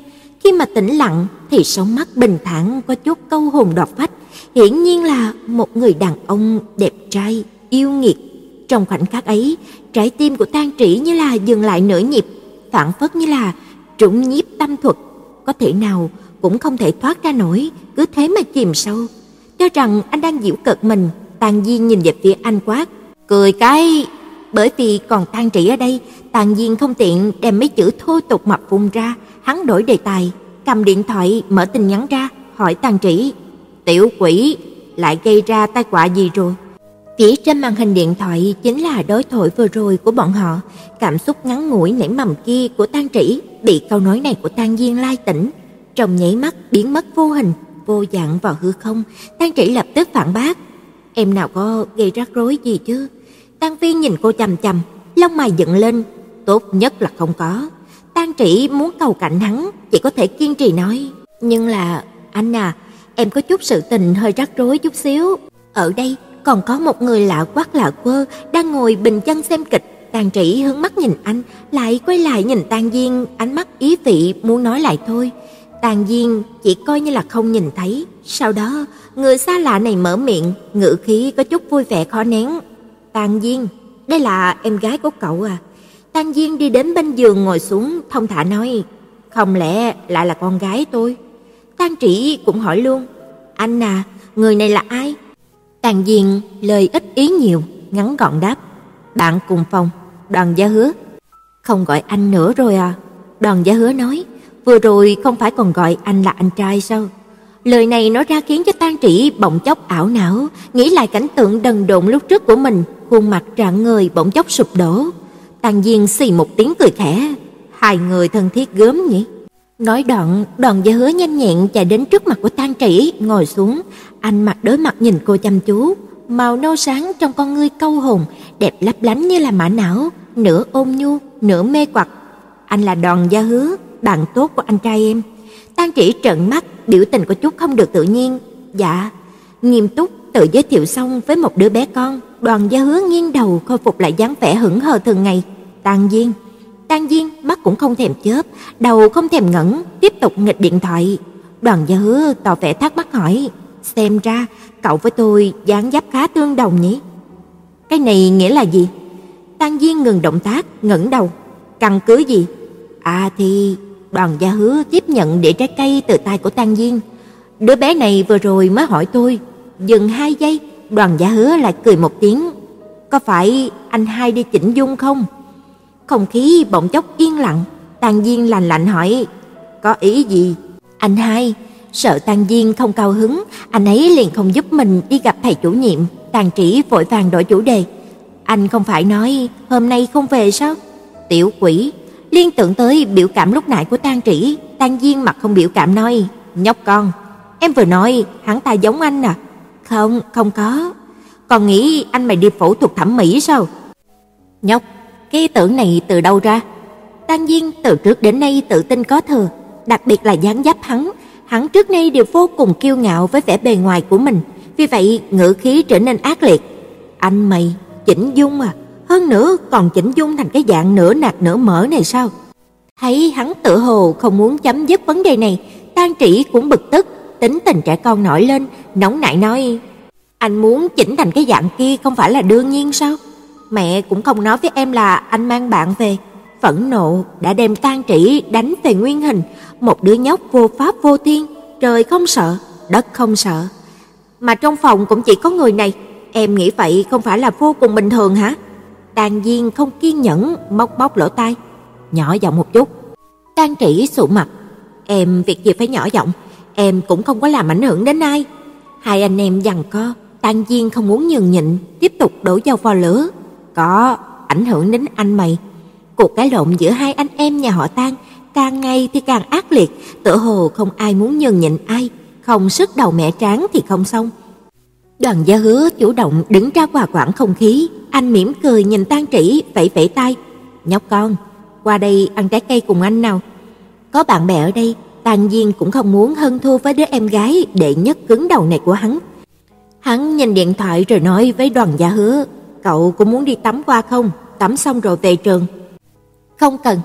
Khi mà tĩnh lặng thì sóng mắt bình thản có chút câu hồn đoạt phách, hiển nhiên là một người đàn ông đẹp trai yêu nghiệt. Trong khoảnh khắc ấy, trái tim của Tang Trĩ như là dừng lại nửa nhịp, phảng phất như là trúng nhiếp tâm thuật, có thể nào cũng không thể thoát ra nổi, cứ thế mà chìm sâu. Cho rằng anh đang giễu cợt mình, Tang Diên nhìn về phía anh quát, cười cái. Bởi vì còn Tang Trĩ ở đây, Tang Diên không tiện đem mấy chữ thô tục mập vung ra, hắn đổi đề tài, cầm điện thoại mở tin nhắn ra, hỏi Tang Trĩ, tiểu quỷ, lại gây ra tai họa gì rồi? Phía trên màn hình điện thoại chính là đối thoại vừa rồi của bọn họ, cảm xúc ngắn ngủi nảy mầm kia của Tang Trĩ bị câu nói này của Tang Diên lai tỉnh, trong nháy mắt biến mất vô hình, vô dạng vào hư không. Tang Trĩ lập tức phản bác, em nào có gây rắc rối gì chứ? Tang Vinh nhìn cô chằm chằm, lông mày dựng lên, tốt nhất là không có. Tang Trĩ muốn cầu cạnh hắn, chỉ có thể kiên trì nói, nhưng là anh à, em có chút sự tình hơi rắc rối chút xíu. Ở đây còn có một người lạ quắc lạ quơ đang ngồi bình chân xem kịch. Tang Trĩ hướng mắt nhìn anh, lại quay lại nhìn Tang Diên, ánh mắt ý vị muốn nói lại thôi. Tang Diên chỉ coi như là không nhìn thấy. Sau đó, người xa lạ này mở miệng, ngữ khí có chút vui vẻ khó nén. Tang Diên, đây là em gái của cậu à? Tang Diên đi đến bên giường ngồi xuống, thong thả nói, không lẽ lại là con gái tôi? Tang Trĩ cũng hỏi luôn, anh à, người này là ai? Tang Diên lời ít ý nhiều, ngắn gọn đáp, bạn cùng phòng, Đoàn Gia Hứa. Không gọi anh nữa rồi à? Đoàn Gia Hứa nói, vừa rồi không phải còn gọi anh là anh trai sao? Lời này nói ra khiến cho Tang Trĩ bỗng chốc ảo não, nghĩ lại cảnh tượng đần độn lúc trước của mình, khuôn mặt rạng ngời bỗng chốc sụp đổ. Tang Diên xì một tiếng cười khẽ, hai người thân thiết gớm nhỉ. Nói đoạn, Đoàn Gia Hứa nhanh nhẹn chạy đến trước mặt của Tang Trĩ, ngồi xuống, anh mặt đối mặt nhìn cô chăm chú, màu nâu sáng trong con ngươi câu hồn, đẹp lấp lánh như là mã não, nửa ôn nhu, nửa mê quặc. Anh là Đoàn Gia Hứa, bạn tốt của anh trai em. Tang Trĩ trợn mắt, biểu tình của chút không được tự nhiên. Dạ, nghiêm túc tự giới thiệu xong với một đứa bé con, Đoàn Gia Hứa nghiêng đầu khôi phục lại dáng vẻ hững hờ thường ngày. Tang Diên, Tang Diên mắt cũng không thèm chớp, đầu không thèm ngẩng, tiếp tục nghịch điện thoại. Đoàn Gia Hứa tỏ vẻ thắc mắc hỏi, xem ra cậu với tôi dáng dấp khá tương đồng nhỉ? Cái này nghĩa là gì? Tang Diên ngừng động tác, ngẩng đầu. Căn cứ gì? À thì... Đoàn Gia Hứa tiếp nhận đĩa trái cây từ tay của Tang Diên. Đứa bé này vừa rồi mới hỏi tôi. Dừng hai giây, Đoàn Gia Hứa lại cười một tiếng. Có phải anh hai đi chỉnh dung không? Không khí bỗng chốc yên lặng. Tang Diên lành lạnh hỏi, có ý gì? Anh hai. Sợ Tang Diên không cao hứng, anh ấy liền không giúp mình đi gặp thầy chủ nhiệm. Tang Trĩ vội vàng đổi chủ đề. Anh không phải nói hôm nay không về sao? Tiểu quỷ. Liên tưởng tới biểu cảm lúc nãy của Tang Trĩ, Tang Diên mặt không biểu cảm nói, nhóc con, em vừa nói hắn ta giống anh à? Không, không có. Còn nghĩ anh mày đi phẫu thuật thẩm mỹ sao? Nhóc, cái tưởng này từ đâu ra? Tang Diên từ trước đến nay tự tin có thừa, đặc biệt là dáng dấp hắn, hắn trước nay đều vô cùng kiêu ngạo với vẻ bề ngoài của mình, vì vậy ngữ khí trở nên ác liệt. Anh mày, chỉnh dung à? Hơn nữa còn chỉnh dung thành cái dạng nửa nạc nửa mỡ này sao? Thấy hắn tự hồ không muốn chấm dứt vấn đề này, Tang Trĩ cũng bực tức, tính tình trẻ con nổi lên, nóng nảy nói, anh muốn chỉnh thành cái dạng kia không phải là đương nhiên sao? Mẹ cũng không nói với em là anh mang bạn về. Phẫn nộ đã đem Tang Trĩ đánh về nguyên hình, một đứa nhóc vô pháp vô thiên, trời không sợ, đất không sợ, mà trong phòng cũng chỉ có người này, em nghĩ vậy không phải là vô cùng bình thường hả? Tang Diên không kiên nhẫn móc móc lỗ tai, nhỏ giọng một chút. Tang Trĩ sụ mặt, em việc gì phải nhỏ giọng, em cũng không có làm ảnh hưởng đến ai. Hai anh em giằng co, Tang Diên không muốn nhường nhịn, tiếp tục đổ dầu vào lửa. Có ảnh hưởng đến anh mày. Cuộc cãi lộn giữa hai anh em nhà họ Tang càng ngày thì càng ác liệt, tựa hồ không ai muốn nhường nhịn ai, không sức đầu mẹ tráng thì không xong. Đoàn Gia Hứa chủ động đứng ra hòa quản không khí, anh mỉm cười nhìn Tang Trĩ, vẫy vẫy tay, nhóc con, qua đây ăn trái cây cùng anh nào. Có bạn bè ở đây, Tang Diên cũng không muốn hơn thua với đứa em gái đệ nhất cứng đầu này của hắn. Hắn nhìn điện thoại rồi nói với Đoàn Gia Hứa, cậu cũng muốn đi tắm qua không, tắm xong rồi về trường. Không cần.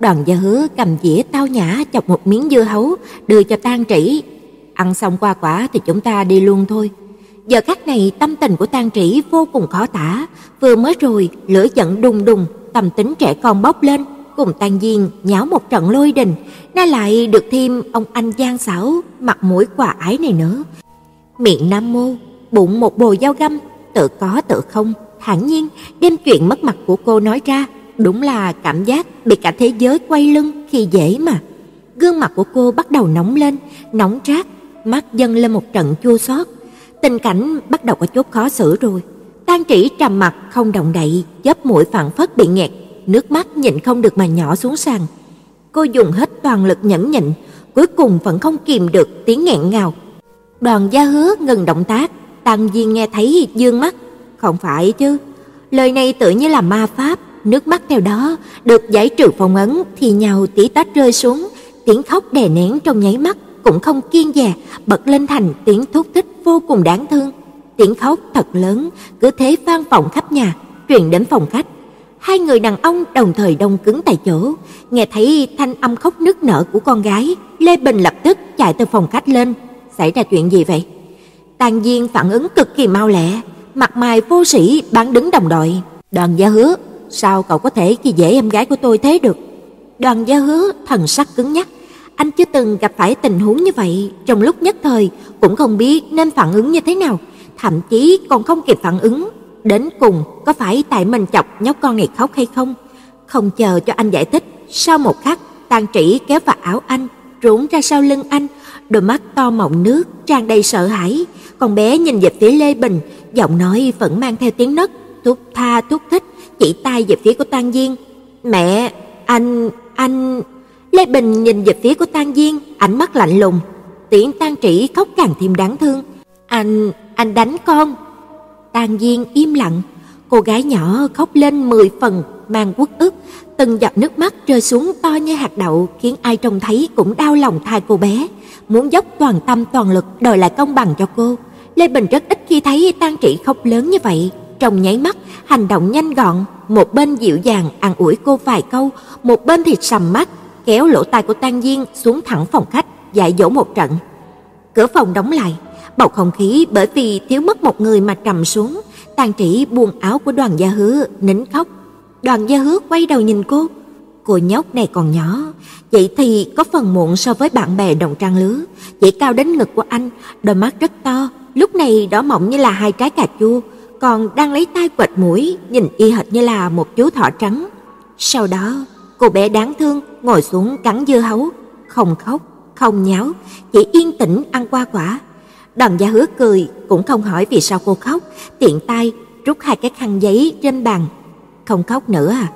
Đoàn Gia Hứa cầm dĩa tao nhã chọc một miếng dưa hấu đưa cho Tang Trĩ, ăn xong qua quả thì chúng ta đi luôn thôi. Giờ khắc này tâm tình của Tang Trĩ vô cùng khó tả, vừa mới rồi lửa giận đùng đùng, tâm tính trẻ con bốc lên, cùng Tang Diên nháo một trận lôi đình, nay lại được thêm ông anh gian xảo, mặt mũi quà ái này nữa. Miệng nam mô, bụng một bồ dao găm, tự có tự không, thản nhiên đem chuyện mất mặt của cô nói ra, đúng là cảm giác bị cả thế giới quay lưng khi dễ mà. Gương mặt của cô bắt đầu nóng lên, nóng rát, mắt dâng lên một trận chua xót. Tình cảnh bắt đầu có chút khó xử rồi. Tang Trĩ trầm mặt không động đậy, chớp mũi phảng phất bị nghẹt, nước mắt nhịn không được mà nhỏ xuống sàn. Cô dùng hết toàn lực nhẫn nhịn, cuối cùng vẫn không kìm được tiếng nghẹn ngào. Đoàn Gia Hứa ngừng động tác, Tang Diên nghe thấy dương mắt, không phải chứ. Lời này tự như là ma pháp, nước mắt theo đó được giải trừ phong ấn thì nhào tí tách rơi xuống, tiếng khóc đè nén trong nháy mắt cũng không kiêng dè, bật lên thành tiếng thúc thích vô cùng đáng thương. Tiếng khóc thật lớn, cứ thế vang vọng khắp nhà, truyền đến phòng khách. Hai người đàn ông đồng thời đông cứng tại chỗ, nghe thấy thanh âm khóc nức nở của con gái, Lê Bình lập tức chạy từ phòng khách lên. Xảy ra chuyện gì vậy? Tang Diên phản ứng cực kỳ mau lẹ, mặt mày vô sĩ bán đứng đồng đội. Đoàn Gia Hứa, sao cậu có thể khi dễ em gái của tôi thế được? Đoàn Gia Hứa thần sắc cứng nhắc. Anh chưa từng gặp phải tình huống như vậy, trong lúc nhất thời cũng không biết nên phản ứng như thế nào, thậm chí còn không kịp phản ứng. Đến cùng có phải tại mình chọc nhóc con này khóc hay không? Không chờ cho anh giải thích, sau một khắc Tang Trĩ kéo vào áo anh, rũn ra sau lưng anh, đôi mắt to mọng nước tràn đầy sợ hãi. Con bé nhìn về phía Lê Bình, giọng nói vẫn mang theo tiếng nấc thúc tha thúc thích, chỉ tay về phía của Tang Diên. Mẹ, anh, anh... Lê Bình nhìn về phía của Tang Diên, ánh mắt lạnh lùng. Tiếng Tang Trĩ khóc càng thêm đáng thương. Anh, anh đánh con. Tang Diên im lặng. Cô gái nhỏ khóc lên mười phần, mang uất ức. Từng giọt nước mắt rơi xuống to như hạt đậu, khiến ai trông thấy cũng đau lòng thay cô bé. Muốn dốc toàn tâm toàn lực đòi lại công bằng cho cô. Lê Bình rất ít khi thấy Tang Trĩ khóc lớn như vậy. Trong nháy mắt, hành động nhanh gọn, một bên dịu dàng an ủi cô vài câu, một bên thì sầm mắt, kéo lỗ tai của Tang Diên xuống thẳng phòng khách, dạy dỗ một trận. Cửa phòng đóng lại, bầu không khí bởi vì thiếu mất một người mà trầm xuống. Tang Trĩ buông áo của Đoàn Gia Hứa, nín khóc. Đoàn Gia Hứa quay đầu nhìn cô. Cô nhóc này còn nhỏ, vậy thì có phần muộn so với bạn bè đồng trang lứa. Chỉ cao đến ngực của anh, đôi mắt rất to, lúc này đỏ mọng như là hai trái cà chua, còn đang lấy tay quệt mũi, nhìn y hệt như là một chú thỏ trắng. Sau đó, cô bé đáng thương ngồi xuống cắn dưa hấu, không khóc, không nháo, chỉ yên tĩnh ăn qua quả. Đoàn Gia Hứa cười, cũng không hỏi vì sao cô khóc, tiện tay rút hai cái khăn giấy trên bàn. Không khóc nữa à?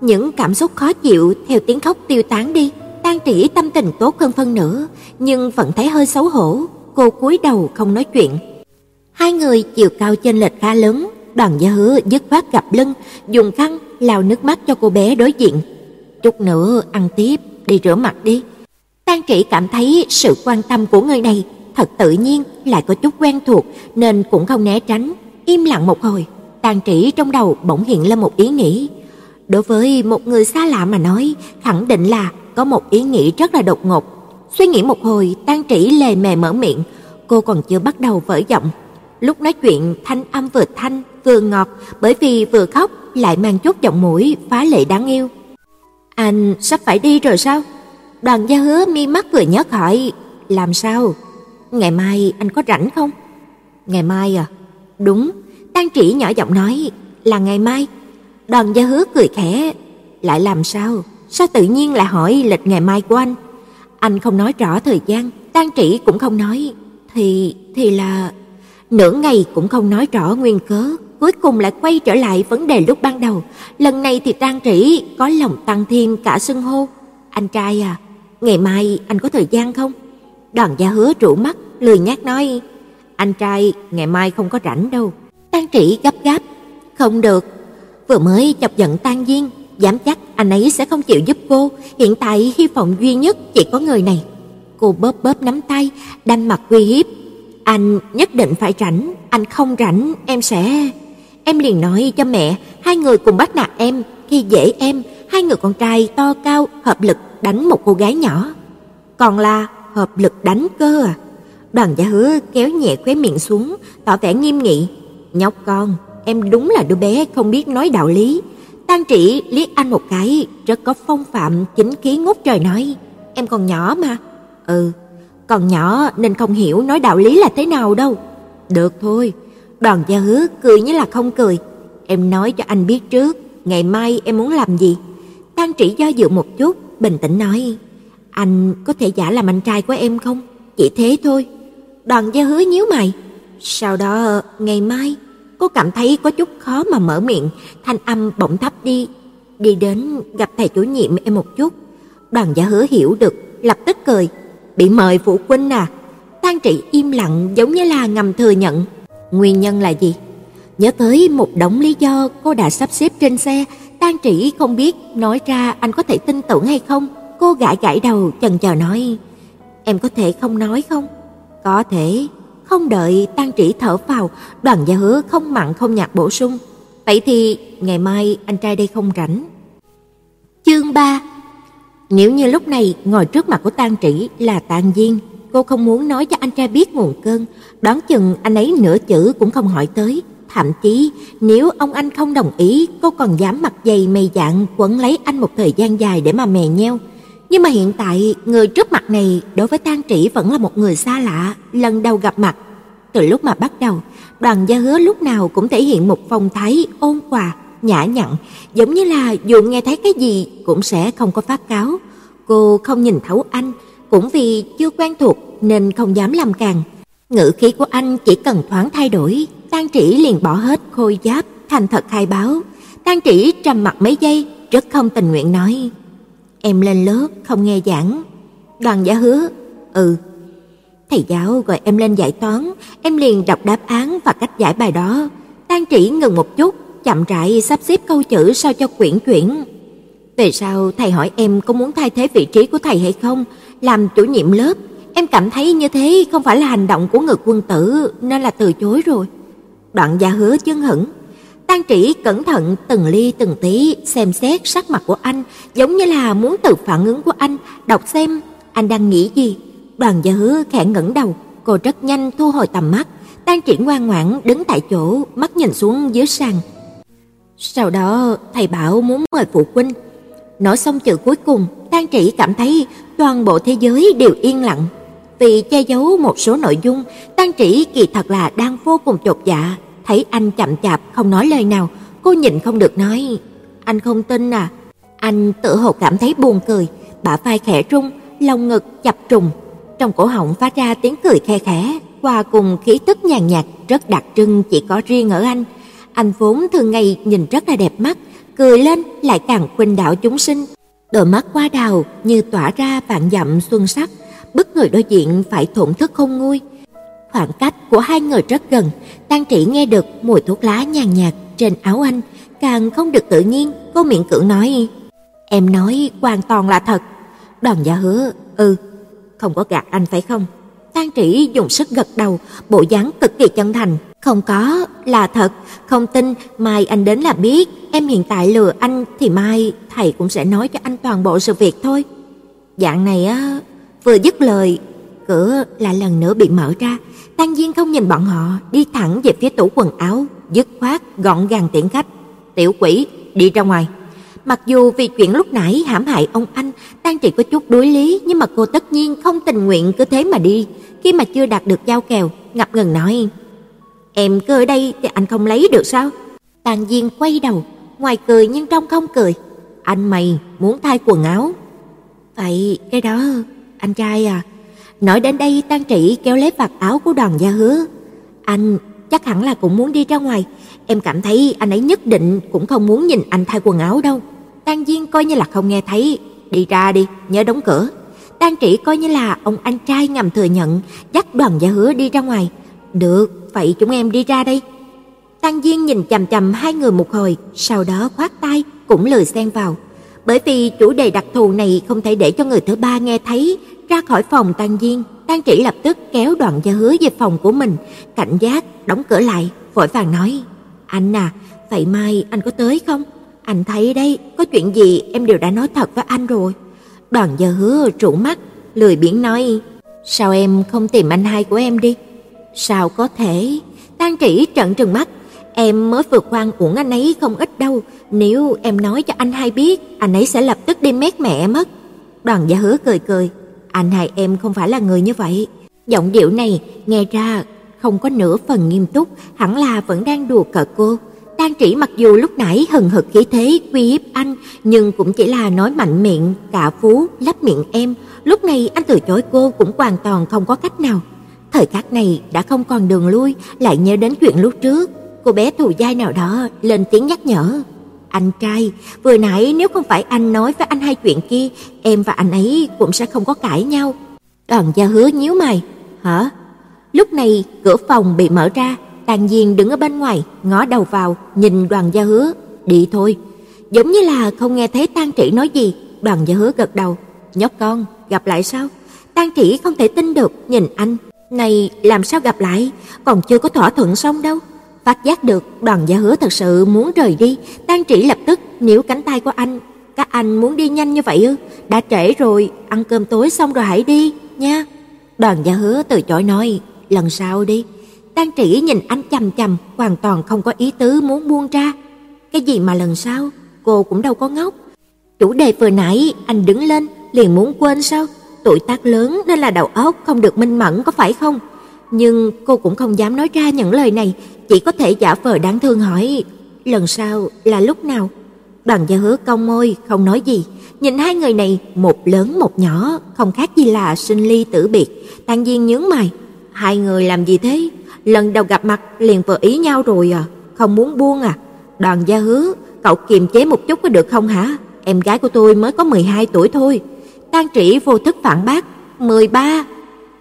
Những cảm xúc khó chịu theo tiếng khóc tiêu tán đi. Tang Trĩ tâm tình tốt hơn phân nửa, nhưng vẫn thấy hơi xấu hổ. Cô cúi đầu không nói chuyện. Hai người chiều cao chênh lệch khá lớn. Đoàn Gia Hứa dứt khoát gập lưng, dùng khăn lau nước mắt cho cô bé đối diện. Chút nữa ăn tiếp, đi rửa mặt đi. Tang Trĩ cảm thấy sự quan tâm của người này thật tự nhiên, lại có chút quen thuộc, nên cũng không né tránh. Im lặng một hồi, Tang Trĩ trong đầu bỗng hiện lên một ý nghĩ. Đối với một người xa lạ mà nói, khẳng định là có một ý nghĩ rất là đột ngột. Suy nghĩ một hồi, Tang Trĩ lề mề mở miệng. Cô còn chưa bắt đầu vỡ giọng. Lúc nói chuyện, thanh âm vừa thanh vừa ngọt, bởi vì vừa khóc lại mang chút giọng mũi phá lệ đáng yêu. Anh sắp phải đi rồi sao? Đoàn Gia Hứa mi mắt vừa nhớt hỏi. Làm sao? Ngày mai anh có rảnh không? Ngày mai à? Đúng, Tang Trĩ nhỏ giọng nói, là ngày mai. Đoàn Gia Hứa cười khẽ. Lại làm sao? Sao tự nhiên lại hỏi lịch ngày mai của anh? Anh không nói rõ thời gian, Tang Trĩ cũng không nói. Thì, thì là... Nửa ngày cũng không nói rõ nguyên cớ, cuối cùng lại quay trở lại vấn đề lúc ban đầu. Lần này thì Tang Trĩ có lòng tăng thêm cả xưng hô. Anh trai à, ngày mai anh có thời gian không? Đoàn Gia Hứa rũ mắt, lười nhác nói. Anh trai, ngày mai không có rảnh đâu. Tang Trĩ gấp gáp. Không được, vừa mới chọc giận Tang Diên, dám chắc anh ấy sẽ không chịu giúp cô. Hiện tại hy vọng duy nhất chỉ có người này. Cô bóp bóp nắm tay, đanh mặt uy hiếp. Anh nhất định phải rảnh, anh không rảnh em sẽ... Em liền nói cho mẹ, hai người cùng bắt nạt em, khi dễ em, hai người con trai to cao hợp lực đánh một cô gái nhỏ. Còn là hợp lực đánh cơ à? Đoàn Gia Hứa kéo nhẹ khóe miệng xuống, tỏ vẻ nghiêm nghị. Nhóc con, em đúng là đứa bé không biết nói đạo lý. Tang Trĩ liếc anh một cái, rất có phong phạm chính khí ngút trời nói. Em còn nhỏ mà. Ừ, còn nhỏ nên không hiểu nói đạo lý là thế nào đâu. Được thôi. Đoàn Gia Hứa cười như là không cười. Em nói cho anh biết trước, ngày mai em muốn làm gì? Tang Trĩ do dự một chút, bình tĩnh nói. Anh có thể giả làm anh trai của em không? Chỉ thế thôi. Đoàn Gia Hứa nhíu mày. Sau đó ngày mai, cô cảm thấy có chút khó mà mở miệng. Thanh âm bỗng thấp đi. Đi đến gặp thầy chủ nhiệm em một chút. Đoàn Gia Hứa hiểu được, lập tức cười. Bị mời phụ huynh à? Tang Trĩ im lặng, giống như là ngầm thừa nhận. Nguyên nhân là gì? Nhớ tới một đống lý do cô đã sắp xếp trên xe, Tang Trĩ không biết nói ra anh có thể tin tưởng hay không. Cô gãi gãi đầu, chần chờ nói. Em có thể không nói không? Có thể. Không đợi Tang Trĩ thở vào, Đoàn Gia Hứa không mặn không nhạt bổ sung. Vậy thì ngày mai anh trai đây không rảnh. Chương ba. Nếu như lúc này ngồi trước mặt của Tang Trĩ là Tang Diên, cô không muốn nói cho anh trai biết nguồn cơn, đoán chừng anh ấy nửa chữ cũng không hỏi tới. Thậm chí nếu ông anh không đồng ý, cô còn dám mặt dày mày dạn quấn lấy anh một thời gian dài để mà mè nheo. Nhưng mà hiện tại người trước mặt này đối với Tang Trĩ vẫn là một người xa lạ, lần đầu gặp mặt. Từ lúc mà bắt đầu, Đoàn Gia Hứa lúc nào cũng thể hiện một phong thái ôn hòa, nhã nhặn, giống như là dù nghe thấy cái gì cũng sẽ không có phát cáo. Cô không nhìn thấu anh, cũng vì chưa quen thuộc nên không dám làm càn. Ngữ khí của anh chỉ cần thoáng thay đổi, Tang Trĩ liền bỏ hết khôi giáp, thành thật khai báo. Tang Trĩ trầm mặc mấy giây, rất không tình nguyện nói: "Em lên lớp không nghe giảng." Đoàn Gia Hứa: "Ừ." "Thầy giáo gọi em lên dạy toán, em liền đọc đáp án và cách giải bài đó." Tang Trĩ ngừng một chút, chậm rãi sắp xếp câu chữ sao cho quyển chuyển. "Về sau thầy hỏi em có muốn thay thế vị trí của thầy hay không, làm chủ nhiệm lớp. Em cảm thấy như thế không phải là hành động của người quân tử nên là từ chối rồi." Đoạn Gia Hứa chấn hững. Tang Trĩ cẩn thận từng ly từng tí xem xét sắc mặt của anh, giống như là muốn từ phản ứng của anh đọc xem anh đang nghĩ gì. Đoàn Gia Hứa khẽ ngẩng đầu, cô rất nhanh thu hồi tầm mắt. Tang Trĩ ngoan ngoãn đứng tại chỗ, mắt nhìn xuống dưới sàn. "Sau đó thầy bảo muốn mời phụ huynh." Nói xong chữ cuối cùng, Tang Trĩ cảm thấy toàn bộ thế giới đều yên lặng. Vì che giấu một số nội dung, Tang Trĩ kỳ thật là đang vô cùng chột dạ. Thấy anh chậm chạp không nói lời nào, cô nhịn không được nói: "Anh không tin à?" Anh tự hồ cảm thấy buồn cười, bả vai khẽ rung, lồng ngực chập trùng, trong cổ họng phát ra tiếng cười khe khẽ, hòa cùng khí tức nhàn nhạt rất đặc trưng chỉ có riêng ở anh. Anh vốn thường ngày nhìn rất là đẹp mắt, cười lên lại càng khuynh đảo chúng sinh. Đôi mắt hoa đào như tỏa ra vạn dặm xuân sắc, bức người đối diện phải thổn thức không nguôi. Khoảng cách của hai người rất gần, Tang Trĩ nghe được mùi thuốc lá nhàn nhạt trên áo anh, càng không được tự nhiên, cô miễn cưỡng nói: "Em nói hoàn toàn là thật." Đoàn Gia Hứa: "Ừ, không có gạt anh phải không?" Tang Trĩ dùng sức gật đầu, bộ dáng cực kỳ chân thành: "Không có, là thật, không tin mai anh đến là biết, em hiện tại lừa anh thì mai thầy cũng sẽ nói cho anh toàn bộ sự việc thôi." Dạng này á, vừa dứt lời, cửa lại lần nữa bị mở ra. Tang Diên không nhìn bọn họ, đi thẳng về phía tủ quần áo, dứt khoát gọn gàng tiễn khách: "Tiểu quỷ, đi ra ngoài." Mặc dù vì chuyện lúc nãy hãm hại ông anh, Tang Trĩ có chút đối lý, nhưng mà cô tất nhiên không tình nguyện cứ thế mà đi. Khi mà chưa đạt được giao kèo, ngập ngừng nói: "Em cứ ở đây thì anh không lấy được sao?" Tang Diên quay đầu, ngoài cười nhưng trong không cười: "Anh mày muốn thay quần áo." "Vậy cái đó, anh trai à." Nói đến đây, Tang Trĩ kéo lấy vạt áo của Đoàn Gia Hứa: "Anh chắc hẳn là cũng muốn đi ra ngoài. Em cảm thấy anh ấy nhất định cũng không muốn nhìn anh thay quần áo đâu." Tang Diên coi như là không nghe thấy: "Đi ra đi, nhớ đóng cửa." Tang Trĩ coi như là ông anh trai ngầm thừa nhận, dắt Đoàn Gia Hứa đi ra ngoài: "Được, vậy chúng em đi ra đây." Tang Diên nhìn chằm chằm hai người một hồi, sau đó khoát tay cũng lười xen vào. Bởi vì chủ đề đặc thù này không thể để cho người thứ ba nghe thấy. Ra khỏi phòng Tang Diên, Tang Trĩ lập tức kéo Đoàn Gia Hứa về phòng của mình, cảnh giác đóng cửa lại, vội vàng nói: "Anh à, vậy mai anh có tới không? Anh thấy đấy, có chuyện gì em đều đã nói thật với anh rồi." Đoàn Gia Hứa trụ mắt, lười biếng nói: "Sao em không tìm anh hai của em đi?" "Sao có thể?" Tang Trĩ trợn trừng mắt: "Em mới vừa khoan uổng anh ấy không ít đâu. Nếu em nói cho anh hai biết, anh ấy sẽ lập tức đi mét mẹ mất." Đoàn Gia Hứa cười cười: "Anh hai em không phải là người như vậy." Giọng điệu này nghe ra không có nửa phần nghiêm túc, hẳn là vẫn đang đùa cợt cô. Tang Trĩ mặc dù lúc nãy hừng hực khí thế uy hiếp anh, nhưng cũng chỉ là nói mạnh miệng, cả phú lấp miệng em. Lúc này anh từ chối cô cũng hoàn toàn không có cách nào. Thời khắc này đã không còn đường lui, lại nhớ đến chuyện lúc trước, cô bé thù dai nào đó lên tiếng nhắc nhở: "Anh trai, vừa nãy nếu không phải anh nói với anh hai chuyện kia, em và anh ấy cũng sẽ không có cãi nhau." Đoàn Gia Hứa nhíu mày: "Hả?" Lúc này cửa phòng bị mở ra, Tang Diên đứng ở bên ngoài, ngó đầu vào, nhìn Đoàn Gia Hứa: "Đi thôi." Giống như là không nghe thấy Tang Trĩ nói gì, Đoàn Gia Hứa gật đầu: "Nhóc con, gặp lại sao?" Tang Trĩ không thể tin được, nhìn anh: "Này, làm sao gặp lại? Còn chưa có thỏa thuận xong đâu." Phát giác được Đoàn Gia Hứa thật sự muốn rời đi, Tang Trĩ lập tức níu cánh tay của anh: "Các anh muốn đi nhanh như vậy ư? Đã trễ rồi, ăn cơm tối xong rồi hãy đi nha." Đoàn Gia Hứa từ chối nói: "Lần sau đi." Tang Trĩ nhìn anh chằm chằm, hoàn toàn không có ý tứ muốn buông ra. "Cái gì mà lần sau? Cô cũng đâu có ngốc. Chủ đề vừa nãy anh đứng lên liền muốn quên sao? Tuổi tác lớn nên là đầu óc không được minh mẫn có phải không?" Nhưng cô cũng không dám nói ra những lời này, chỉ có thể giả vờ đáng thương hỏi: "Lần sau là lúc nào?" Đoàn Gia Hứa cong môi không nói gì, nhìn hai người này một lớn một nhỏ, không khác gì là sinh ly tử biệt. Tang Diên nhướng mày, hai người làm gì thế? Lần đầu gặp mặt liền vừa ý nhau rồi à? Không muốn buông à? Đoàn Gia Hứa, cậu kiềm chế một chút có được không hả? Em gái của tôi mới có mười hai tuổi thôi. Tang Trĩ vô thức phản bác. Mười ba?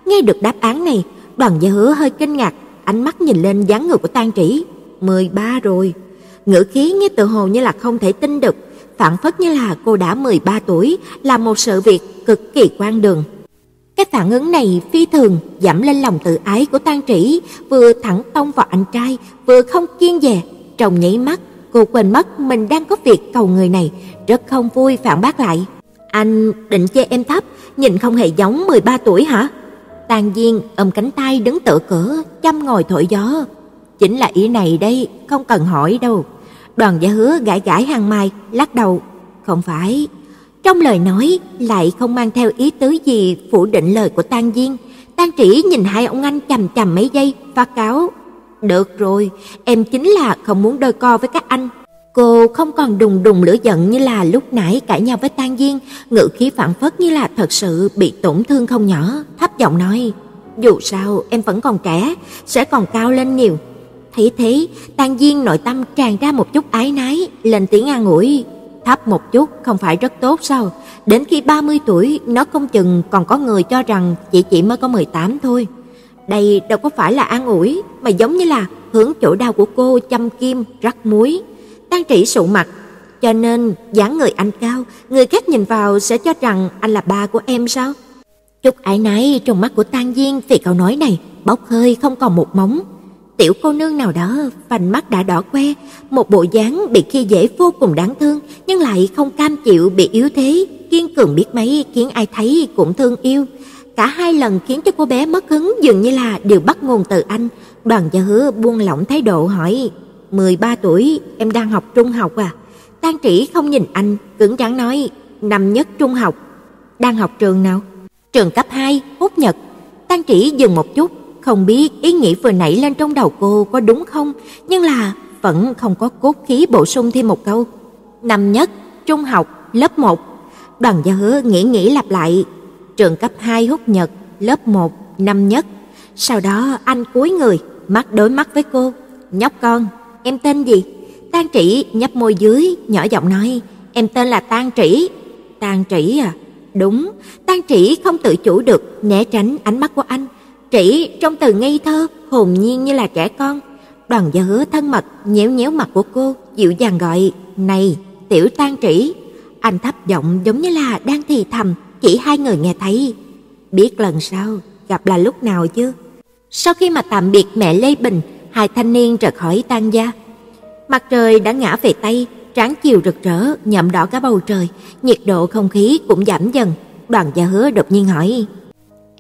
Nghe được đáp án này, Đoàn Gia Hứa hơi kinh ngạc, ánh mắt nhìn lên dáng người của Tang Trĩ. Mười ba rồi? Ngữ khí như tự hồ như là không thể tin được, phảng phất như là cô đã mười ba tuổi, là một sự việc cực kỳ quan đường. Cái phản ứng này phi thường giảm lên lòng tự ái của Tang Trĩ, vừa thẳng tông vào anh trai, vừa không kiêng dè. Trong nháy mắt, cô quên mất mình đang có việc cầu người này, rất không vui phản bác lại. Anh định chê em thấp, nhìn không hề giống mười ba tuổi hả? Tang Diên ôm cánh tay đứng tựa cửa, chăm ngồi thổi gió. Chính là ý này đây, không cần hỏi đâu. Đoàn Gia Hứa gãi gãi hàng mày, lắc đầu. Không phải. Trong lời nói lại không mang theo ý tứ gì phủ định lời của Tang Diên. Tang Trĩ nhìn hai ông anh chằm chằm mấy giây, phát cáo. Được rồi, em chính là không muốn đôi co với các anh. Cô không còn đùng đùng lửa giận như là lúc nãy cãi nhau với Tang Diên, ngữ khí phảng phất như là thật sự bị tổn thương không nhỏ, thấp giọng nói. Dù sao em vẫn còn trẻ, sẽ còn cao lên nhiều. Thấy thế, Tang Diên nội tâm tràn ra một chút ái náy, lên tiếng an ủi. Thấp một chút không phải rất tốt sao? Đến khi ba mươi tuổi, nó không chừng còn có người cho rằng chị chỉ mới có mười tám thôi. Đây đâu có phải là an ủi, mà giống như là hướng chỗ đau của cô châm kim, rắc muối. Tang Trĩ sụ mặt. Cho nên, dáng người anh cao, người khác nhìn vào sẽ cho rằng anh là ba của em sao? Chút ái náy trong mắt của Tang Diên vì câu nói này, bốc hơi không còn một móng. Tiểu cô nương nào đó, vành mắt đã đỏ que, một bộ dáng bị khi dễ vô cùng đáng thương, nhưng lại không cam chịu bị yếu thế, kiên cường biết mấy khiến ai thấy cũng thương yêu. Cả hai lần khiến cho cô bé mất hứng dường như là đều bắt nguồn từ anh. Đoàn Gia Hứa buông lỏng thái độ hỏi, mười ba tuổi, em đang học trung học à? Tang Trĩ không nhìn anh, cứng rắn nói, năm nhất trung học. Đang học trường nào? Trường cấp hai, Húc Nhật. Tang Trĩ dừng một chút, không biết ý nghĩ vừa nảy lên trong đầu cô có đúng không, nhưng là vẫn không có cốt khí bổ sung thêm một câu. Năm nhất, trung học, lớp một. Đoàn Gia Hứa nghĩ nghĩ lặp lại, trường cấp hai Húc Nhật, lớp một, năm nhất. Sau đó anh cúi người, mắt đối mắt với cô. Nhóc con, em tên gì? Tang Trĩ nhấp môi dưới, nhỏ giọng nói, em tên là Tang Trĩ. Tang Trĩ à? Đúng. Tang Trĩ không tự chủ được né tránh ánh mắt của anh. Trĩ trong từ ngây thơ, hồn nhiên như là trẻ con. Đoàn Gia Hứa thân mật nhéo nhéo mặt của cô, dịu dàng gọi, này, tiểu Tang Trĩ. Anh thấp giọng giống như là đang thì thầm, chỉ hai người nghe thấy. Biết lần sau gặp là lúc nào chứ? Sau khi mà tạm biệt mẹ Lê Bình, hai thanh niên rời khỏi Tang gia. Mặt trời đã ngã về tây, tráng chiều rực rỡ nhuộm đỏ cả bầu trời, nhiệt độ không khí cũng giảm dần. Đoàn Gia Hứa đột nhiên hỏi,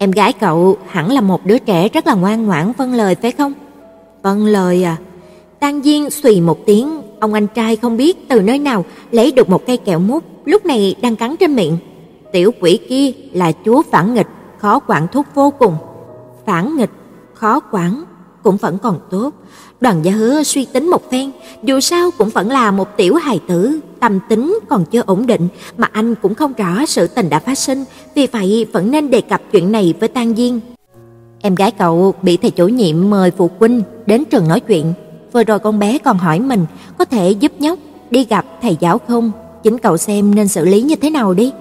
em gái cậu hẳn là một đứa trẻ rất là ngoan ngoãn vâng lời phải không? Vâng lời à? Tang Diên xùy một tiếng. Ông anh trai không biết từ nơi nào lấy được một cây kẹo mút, lúc này đang cắn trên miệng. Tiểu quỷ kia là chúa phản nghịch, khó quản thúc vô cùng. Phản nghịch, khó quản, cũng vẫn còn tốt. Đoàn Gia Hứa suy tính một phen, dù sao cũng vẫn là một tiểu hài tử, tâm tính còn chưa ổn định, mà anh cũng không rõ sự tình đã phát sinh, vì vậy vẫn nên đề cập chuyện này với Tang Diên. Em gái cậu bị thầy chủ nhiệm mời phụ huynh đến trường nói chuyện. Vừa rồi con bé còn hỏi mình có thể giúp nhóc đi gặp thầy giáo không, chính cậu xem nên xử lý như thế nào đi.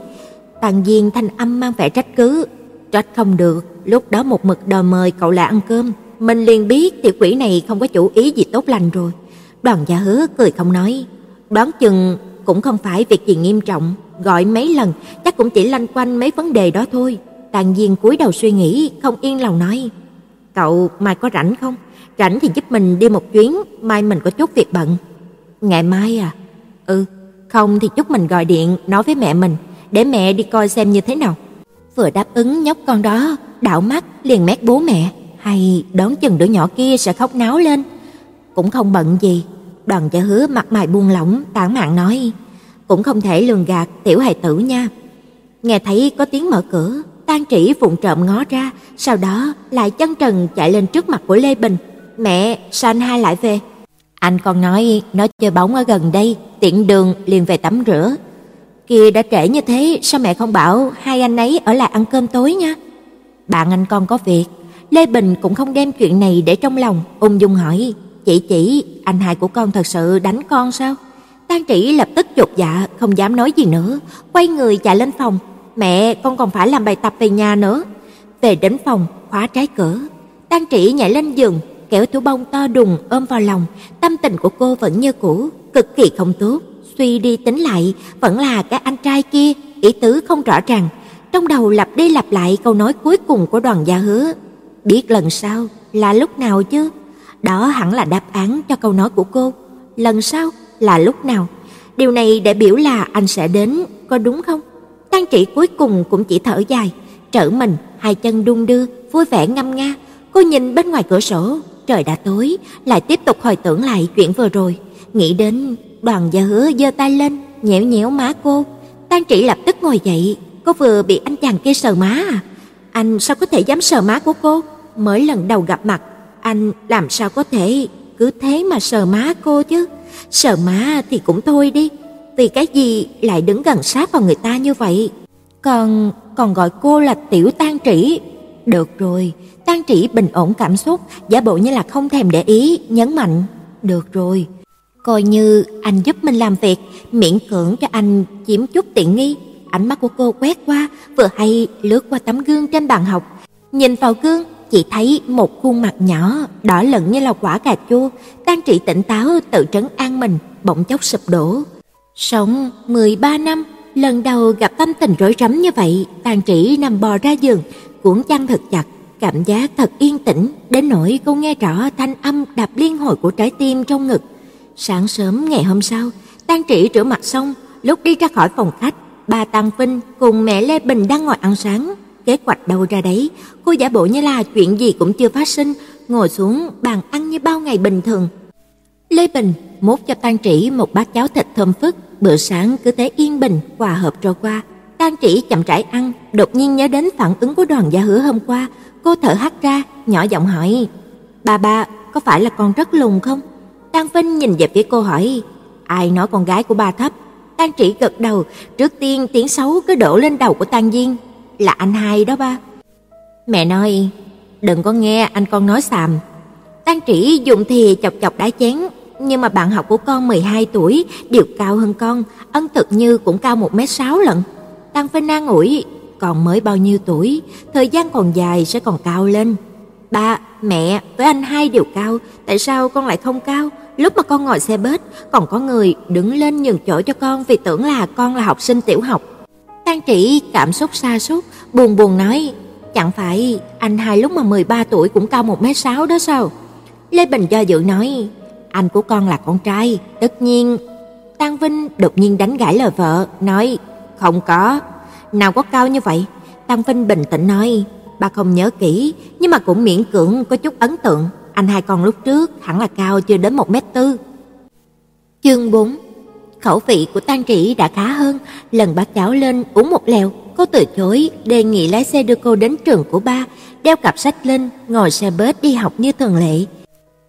Tang Diên thanh âm mang vẻ trách cứ. Trách không được, lúc đó một mực đòi mời cậu là ăn cơm, mình liền biết tiểu quỷ này không có chủ ý gì tốt lành rồi. Đoàn Gia Hứa cười không nói. Đoán chừng cũng không phải việc gì nghiêm trọng, gọi mấy lần chắc cũng chỉ lanh quanh mấy vấn đề đó thôi. Tang Diên cúi đầu suy nghĩ, không yên lòng nói, cậu mai có rảnh không? Rảnh thì giúp mình đi một chuyến, mai mình có chút việc bận. Ngày mai à? Ừ, không thì chút mình gọi điện nói với mẹ mình, để mẹ đi coi xem như thế nào. Vừa đáp ứng nhóc con đó, đảo mắt liền mét bố mẹ. Hay đón chừng đứa nhỏ kia sẽ khóc náo lên. Cũng không bận gì. Đoàn Gia Hứa mặt mày buông lỏng, tản mạn nói, cũng không thể lường gạt tiểu hài tử nha. Nghe thấy có tiếng mở cửa, Tang Trĩ vụng trộm ngó ra, sau đó lại chân trần chạy lên trước mặt của Lê Bình. Mẹ, sao anh hai lại về? Anh còn nói nó chơi bóng ở gần đây, tiện đường liền về tắm rửa. Kìa đã trễ như thế, sao mẹ không bảo hai anh ấy ở lại ăn cơm tối nha? Bạn anh con có việc. Lê Bình cũng không đem chuyện này để trong lòng, ung dung hỏi, chị chỉ, anh hai của con thật sự đánh con sao? Tang Trĩ lập tức chột dạ, không dám nói gì nữa, quay người chạy lên phòng. Mẹ, con còn phải làm bài tập về nhà nữa. Về đến phòng, khóa trái cửa. Tang Trĩ nhảy lên giường, kéo túi bông to đùng ôm vào lòng. Tâm tình của cô vẫn như cũ, cực kỳ không tốt. Suy đi tính lại, vẫn là cái anh trai kia, ý tứ không rõ ràng. Trong đầu lặp đi lặp lại câu nói cuối cùng của Đoàn Gia Hứa. Biết lần sau là lúc nào chứ? Đó hẳn là đáp án cho câu nói của cô. Lần sau là lúc nào? Điều này đại biểu là anh sẽ đến, có đúng không? Tang Trĩ cuối cùng cũng chỉ thở dài, trở mình, hai chân đung đưa, vui vẻ ngâm nga. Cô nhìn bên ngoài cửa sổ, trời đã tối, lại tiếp tục hồi tưởng lại chuyện vừa rồi. Nghĩ đến Đoàn Gia Hứa giơ tay lên, nhéo nhéo má cô. Tang Trĩ lập tức ngồi dậy, cô vừa bị anh chàng kia sờ má à? Anh sao có thể dám sờ má của cô? Mới lần đầu gặp mặt, anh làm sao có thể cứ thế mà sờ má cô chứ? Sờ má thì cũng thôi đi, vì cái gì lại đứng gần sát vào người ta như vậy? Còn còn gọi cô là tiểu Tang Trĩ. Được rồi, Tang Trĩ bình ổn cảm xúc, giả bộ như là không thèm để ý, nhấn mạnh. Được rồi, coi như anh giúp mình làm việc, miễn cưỡng cho anh chiếm chút tiện nghi. Ánh mắt của cô quét qua, vừa hay lướt qua tấm gương trên bàn học. Nhìn vào gương, chỉ thấy một khuôn mặt nhỏ, đỏ lẫn như là quả cà chua. Tang Trĩ tỉnh táo tự trấn an mình, bỗng chốc sụp đổ. Sống mười ba năm, lần đầu gặp tâm tình rối rắm như vậy. Tang Trĩ nằm bò ra giường, cuộn chăn thật chặt, cảm giác thật yên tĩnh, đến nỗi cô nghe rõ thanh âm đập liên hồi của trái tim trong ngực. Sáng sớm ngày hôm sau, Tang Trĩ rửa mặt xong, lúc đi ra khỏi phòng khách, bà Tang Vinh cùng mẹ Lê Bình đang ngồi ăn sáng. Kế hoạch đâu ra đấy, cô giả bộ như là chuyện gì cũng chưa phát sinh, ngồi xuống bàn ăn như bao ngày bình thường. Lê Bình múc cho Tang Trĩ một bát cháo thịt thơm phức. Bữa sáng cứ thế yên bình hòa hợp trôi qua. Tang Trĩ chậm rãi ăn, đột nhiên nhớ đến phản ứng của Đoàn Gia Hứa hôm qua. Cô thở hắt ra, nhỏ giọng hỏi, bà bà, có phải là con rất lùn không? Tang Vinh nhìn về phía cô hỏi, ai nói con gái của bà thấp? Tang Trĩ gật đầu, trước tiên tiếng xấu cứ đổ lên đầu của Tang Diên. Là anh hai đó ba. Mẹ nói, đừng có nghe anh con nói xàm. Tang Trĩ dùng thìa chọc chọc đá chén. Nhưng mà bạn học của con mười hai tuổi, đều cao hơn con, Ân Thực Như cũng cao một mét sáu lận. Tang Vinh an ủi, còn mới bao nhiêu tuổi, thời gian còn dài sẽ còn cao lên. Ba, mẹ với anh hai đều cao, tại sao con lại không cao? Lúc mà con ngồi xe bếp, còn có người đứng lên nhường chỗ cho con vì tưởng là con là học sinh tiểu học. Tang Trĩ cảm xúc sa sút, buồn buồn nói, chẳng phải anh hai lúc mà mười ba tuổi cũng cao một mét sáu đó sao? Lê Bình do dự nói, anh của con là con trai, tất nhiên. Tang Vinh đột nhiên đánh gãy lời vợ, nói, không có, nào có cao như vậy. Tang Vinh bình tĩnh nói, bà không nhớ kỹ, nhưng mà cũng miễn cưỡng có chút ấn tượng. Anh hai con lúc trước hẳn là cao chưa đến một mét tư. Chương bốn. Khẩu vị của Tang Trĩ đã khá hơn. Lần bát cháo lên uống một lèo, cô từ chối đề nghị lái xe đưa cô đến trường của ba, đeo cặp sách lên, ngồi xe bus đi học như thường lệ.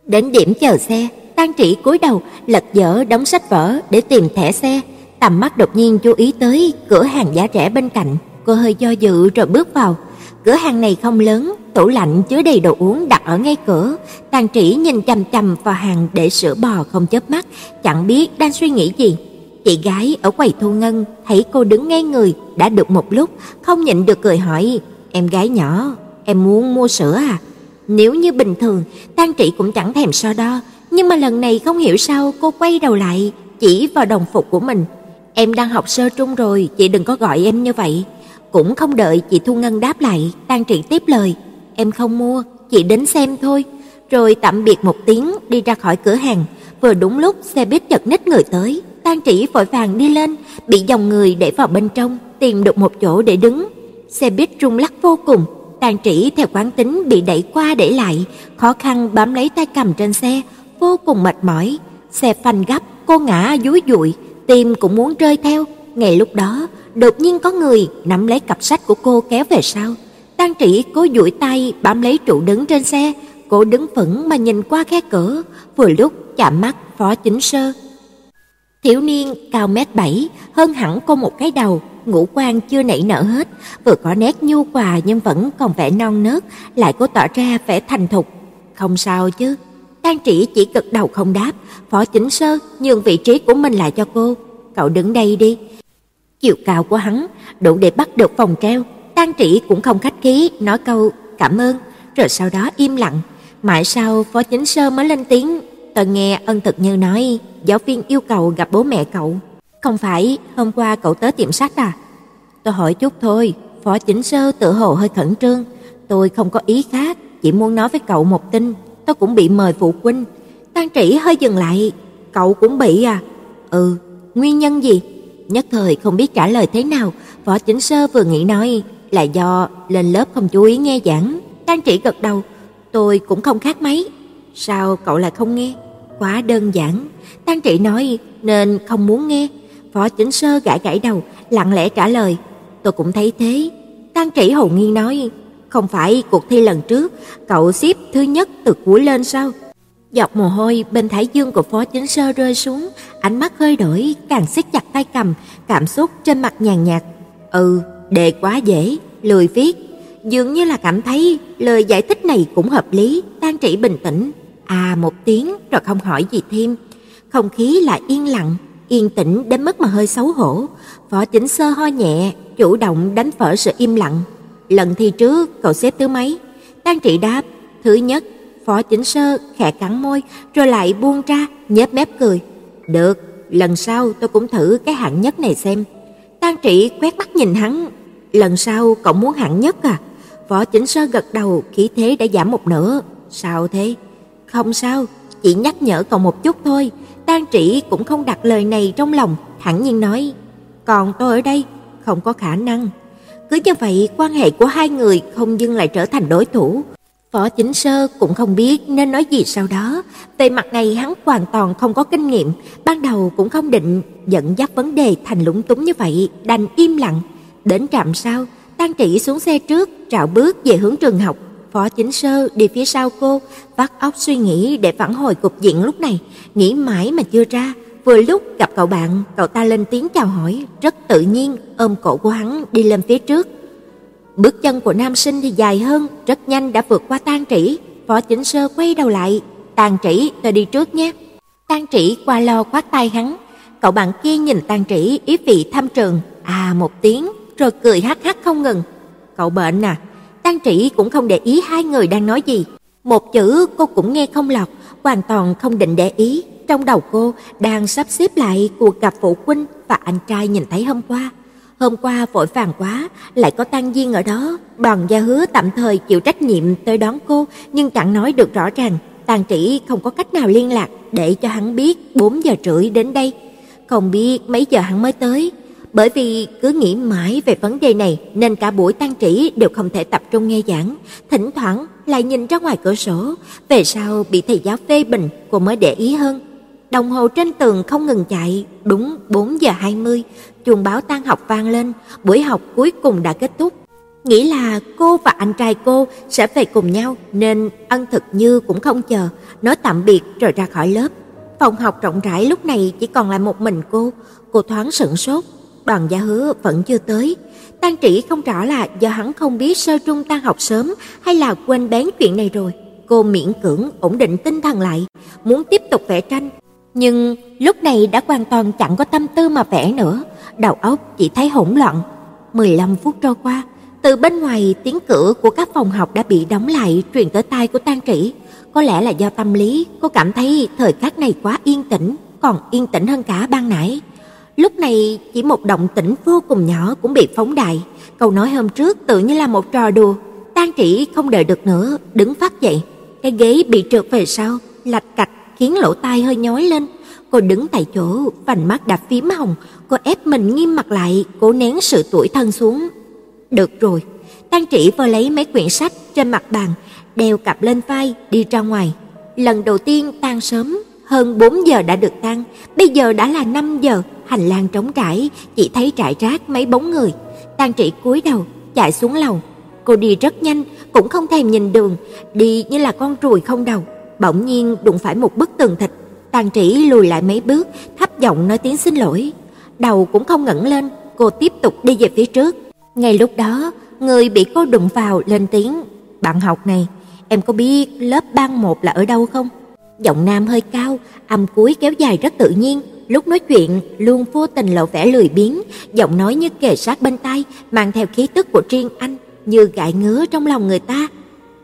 Đến điểm chờ xe, Tang Trĩ cúi đầu lật dở đống sách vở để tìm thẻ xe. Tầm mắt đột nhiên chú ý tới cửa hàng giá rẻ bên cạnh. Cô hơi do dự rồi bước vào. Cửa hàng này không lớn, tủ lạnh chứa đầy đồ uống đặt ở ngay cửa. Tang Trĩ nhìn chằm chằm vào hàng để sữa bò không chớp mắt, chẳng biết đang suy nghĩ gì. Chị gái ở quầy thu ngân thấy cô đứng ngay người đã được một lúc, không nhịn được cười hỏi, em gái nhỏ, em muốn mua sữa à? Nếu như bình thường, Tang Trĩ cũng chẳng thèm so đo, nhưng mà lần này không hiểu sao cô quay đầu lại, chỉ vào đồng phục của mình. Em đang học sơ trung rồi, chị đừng có gọi em như vậy. Cũng không đợi chị Thu Ngân đáp lại, Tang Trĩ tiếp lời, em không mua, chị đến xem thôi. Rồi tạm biệt một tiếng đi ra khỏi cửa hàng. Vừa đúng lúc xe buýt chật ních người tới, Tang Trĩ vội vàng đi lên, bị dòng người đẩy vào bên trong, tìm được một chỗ để đứng. Xe buýt rung lắc vô cùng, Tang Trĩ theo quán tính bị đẩy qua đẩy lại, khó khăn bám lấy tay cầm trên xe, vô cùng mệt mỏi. Xe phanh gấp, cô ngã dúi dụi, tim cũng muốn rơi theo. Ngay lúc đó, đột nhiên có người nắm lấy cặp sách của cô kéo về sau. Tang Trĩ cố duỗi tay bám lấy trụ đứng trên xe, cô đứng vững mà nhìn qua khe cửa, vừa lúc chạm mắt Phó Chính Sơ. Thiếu niên cao mét bảy, hơn hẳn cô một cái đầu, ngũ quan chưa nảy nở hết, vừa có nét nhu hòa nhưng vẫn còn vẻ non nớt, lại cố tỏ ra vẻ thành thục. Không sao chứ? Tang Trĩ chỉ gật đầu không đáp. Phó Chính Sơ nhường vị trí của mình lại cho cô. Cậu đứng đây đi. Chiều cao của hắn đủ để bắt được vòng treo. Tang Trĩ cũng không khách khí, nói câu cảm ơn, rồi sau đó im lặng. Mãi sau Phó Chính Sơ mới lên tiếng. Tôi nghe Ân Thực Như nói giáo viên yêu cầu gặp bố mẹ cậu. Không phải hôm qua cậu tới tiệm sách à? Tôi hỏi chút thôi. Phó Chính Sơ tự hồ hơi khẩn trương. Tôi không có ý khác, chỉ muốn nói với cậu một tin. Tôi cũng bị mời phụ huynh. Tang Trĩ hơi dừng lại. Cậu cũng bị à? Ừ, nguyên nhân gì? Nhất thời không biết trả lời thế nào. Phó Chính Sơ vừa nghĩ nói là do lên lớp không chú ý nghe giảng. Tang Trĩ gật đầu. Tôi cũng không khác mấy. Sao cậu lại không nghe? Quá đơn giản. Tang Trĩ nói nên không muốn nghe. Phó Chính Sơ gãi gãi đầu, lặng lẽ trả lời. Tôi cũng thấy thế. Tang Trĩ hồn nhiên nói. Không phải cuộc thi lần trước cậu xếp thứ nhất từ cuối lên sao? Giọt mồ hôi bên thái dương của Phó Chính Sơ rơi xuống, ánh mắt hơi đổi, càng siết chặt tay cầm, cảm xúc trên mặt nhàn nhạt. Ừ, đề quá dễ, lười viết. Dường như là cảm thấy lời giải thích này cũng hợp lý. Tang Trĩ bình tĩnh à một tiếng rồi không hỏi gì thêm. Không khí lại yên lặng, yên tĩnh đến mức mà hơi xấu hổ. Phó Chính Sơ ho nhẹ, chủ động đánh vỡ sự im lặng. Lần thi trước cậu xếp thứ mấy? Tang Trĩ đáp thứ nhất. Phó Chính Sơ khẽ cắn môi, rồi lại buông ra, nhếch mép cười. Được, lần sau tôi cũng thử cái hạng nhất này xem. Tang Trĩ quét mắt nhìn hắn. Lần sau cậu muốn hạng nhất à? Phó Chính Sơ gật đầu, khí thế đã giảm một nửa. Sao thế? Không sao, chỉ nhắc nhở cậu một chút thôi. Tang Trĩ cũng không đặt lời này trong lòng, thản nhiên nói. Còn tôi ở đây, không có khả năng. Cứ như vậy quan hệ của hai người không dừng lại trở thành đối thủ. Phó Chính Sơ cũng không biết nên nói gì sau đó. Về mặt này hắn hoàn toàn không có kinh nghiệm, ban đầu cũng không định dẫn dắt vấn đề thành lúng túng như vậy, đành im lặng. Đến trạm sau, Tang Trĩ xuống xe trước, trạo bước về hướng trường học. Phó Chính Sơ đi phía sau cô, vắt óc suy nghĩ để phản hồi cục diện lúc này, nghĩ mãi mà chưa ra. Vừa lúc gặp cậu bạn, cậu ta lên tiếng chào hỏi, rất tự nhiên ôm cổ của hắn đi lên phía trước. Bước chân của nam sinh thì dài hơn, rất nhanh đã vượt qua Tang Trĩ. Phó Chính Sơ quay đầu lại. Tang Trĩ, tôi đi trước nhé. Tang Trĩ qua lo khoát tay hắn. Cậu bạn kia nhìn Tang Trĩ ý vị thăm trường, à một tiếng, rồi cười hắc hắc không ngừng. Cậu bệnh à? Tang Trĩ cũng không để ý hai người đang nói gì. Một chữ cô cũng nghe không lọt, hoàn toàn không định để ý. Trong đầu cô đang sắp xếp lại cuộc gặp phụ huynh và anh trai nhìn thấy hôm qua. Hôm qua vội vàng quá, lại có Tang Diên ở đó. Đoàn Gia Hứa tạm thời chịu trách nhiệm tới đón cô, nhưng chẳng nói được rõ ràng. Tang Trĩ không có cách nào liên lạc để cho hắn biết bốn giờ rưỡi đến đây. Không biết mấy giờ hắn mới tới. Bởi vì cứ nghĩ mãi về vấn đề này nên cả buổi Tang Trĩ đều không thể tập trung nghe giảng, thỉnh thoảng lại nhìn ra ngoài cửa sổ. Về sau bị thầy giáo phê bình, cô mới để ý hơn. Đồng hồ trên tường không ngừng chạy, đúng bốn giờ hai mươi, chuông báo tan học vang lên, buổi học cuối cùng đã kết thúc. Nghĩ là cô và anh trai cô sẽ về cùng nhau nên Ân Thực Như cũng không chờ, nói tạm biệt rồi ra khỏi lớp. Phòng học rộng rãi lúc này chỉ còn lại một mình cô, cô thoáng sửng sốt. Đoàn Gia Hứa vẫn chưa tới. Tang Trĩ không rõ là do hắn không biết sơ trung tan học sớm hay là quên bén chuyện này rồi. Cô miễn cưỡng ổn định tinh thần lại, muốn tiếp tục vẽ tranh. Nhưng lúc này đã hoàn toàn chẳng có tâm tư mà vẽ nữa, đầu óc chỉ thấy hỗn loạn. mười lăm phút trôi qua, từ bên ngoài tiếng cửa của các phòng học đã bị đóng lại truyền tới tai của Tang Trĩ. Có lẽ là do tâm lý, cô cảm thấy thời khắc này quá yên tĩnh, còn yên tĩnh hơn cả ban nãy. Lúc này chỉ một động tĩnh vô cùng nhỏ cũng bị phóng đại. Câu nói hôm trước tự như là một trò đùa. Tang Trĩ không đợi được nữa, đứng phát dậy. Cái ghế bị trượt về sau, lạch cạch khiến lỗ tai hơi nhói lên. Cô đứng tại chỗ, vành mắt đã phím hồng. Cô ép mình nghiêm mặt lại, cố nén sự tủi thân xuống. Được rồi. Tang Trĩ vơ lấy mấy quyển sách trên mặt bàn, đeo cặp lên vai đi ra ngoài. Lần đầu tiên tan sớm, hơn bốn giờ đã được tan, bây giờ đã là năm giờ. Hành lang trống trải, chỉ thấy rải rác mấy bóng người. Tang Trĩ cúi đầu chạy xuống lầu. Cô đi rất nhanh, cũng không thèm nhìn đường, đi như là con ruồi không đầu. Bỗng nhiên đụng phải một bức tường thịt. Tang Trĩ lùi lại mấy bước, thấp giọng nói tiếng xin lỗi, đầu cũng không ngẩng lên, cô tiếp tục đi về phía trước. Ngay lúc đó, người bị cô đụng vào lên tiếng, "Bạn học này, em có biết lớp ban một là ở đâu không?" Giọng nam hơi cao, âm cuối kéo dài rất tự nhiên, lúc nói chuyện luôn vô tình lộ vẻ lười biếng, giọng nói như kề sát bên tai, mang theo khí tức của riêng anh, như gãi ngứa trong lòng người ta.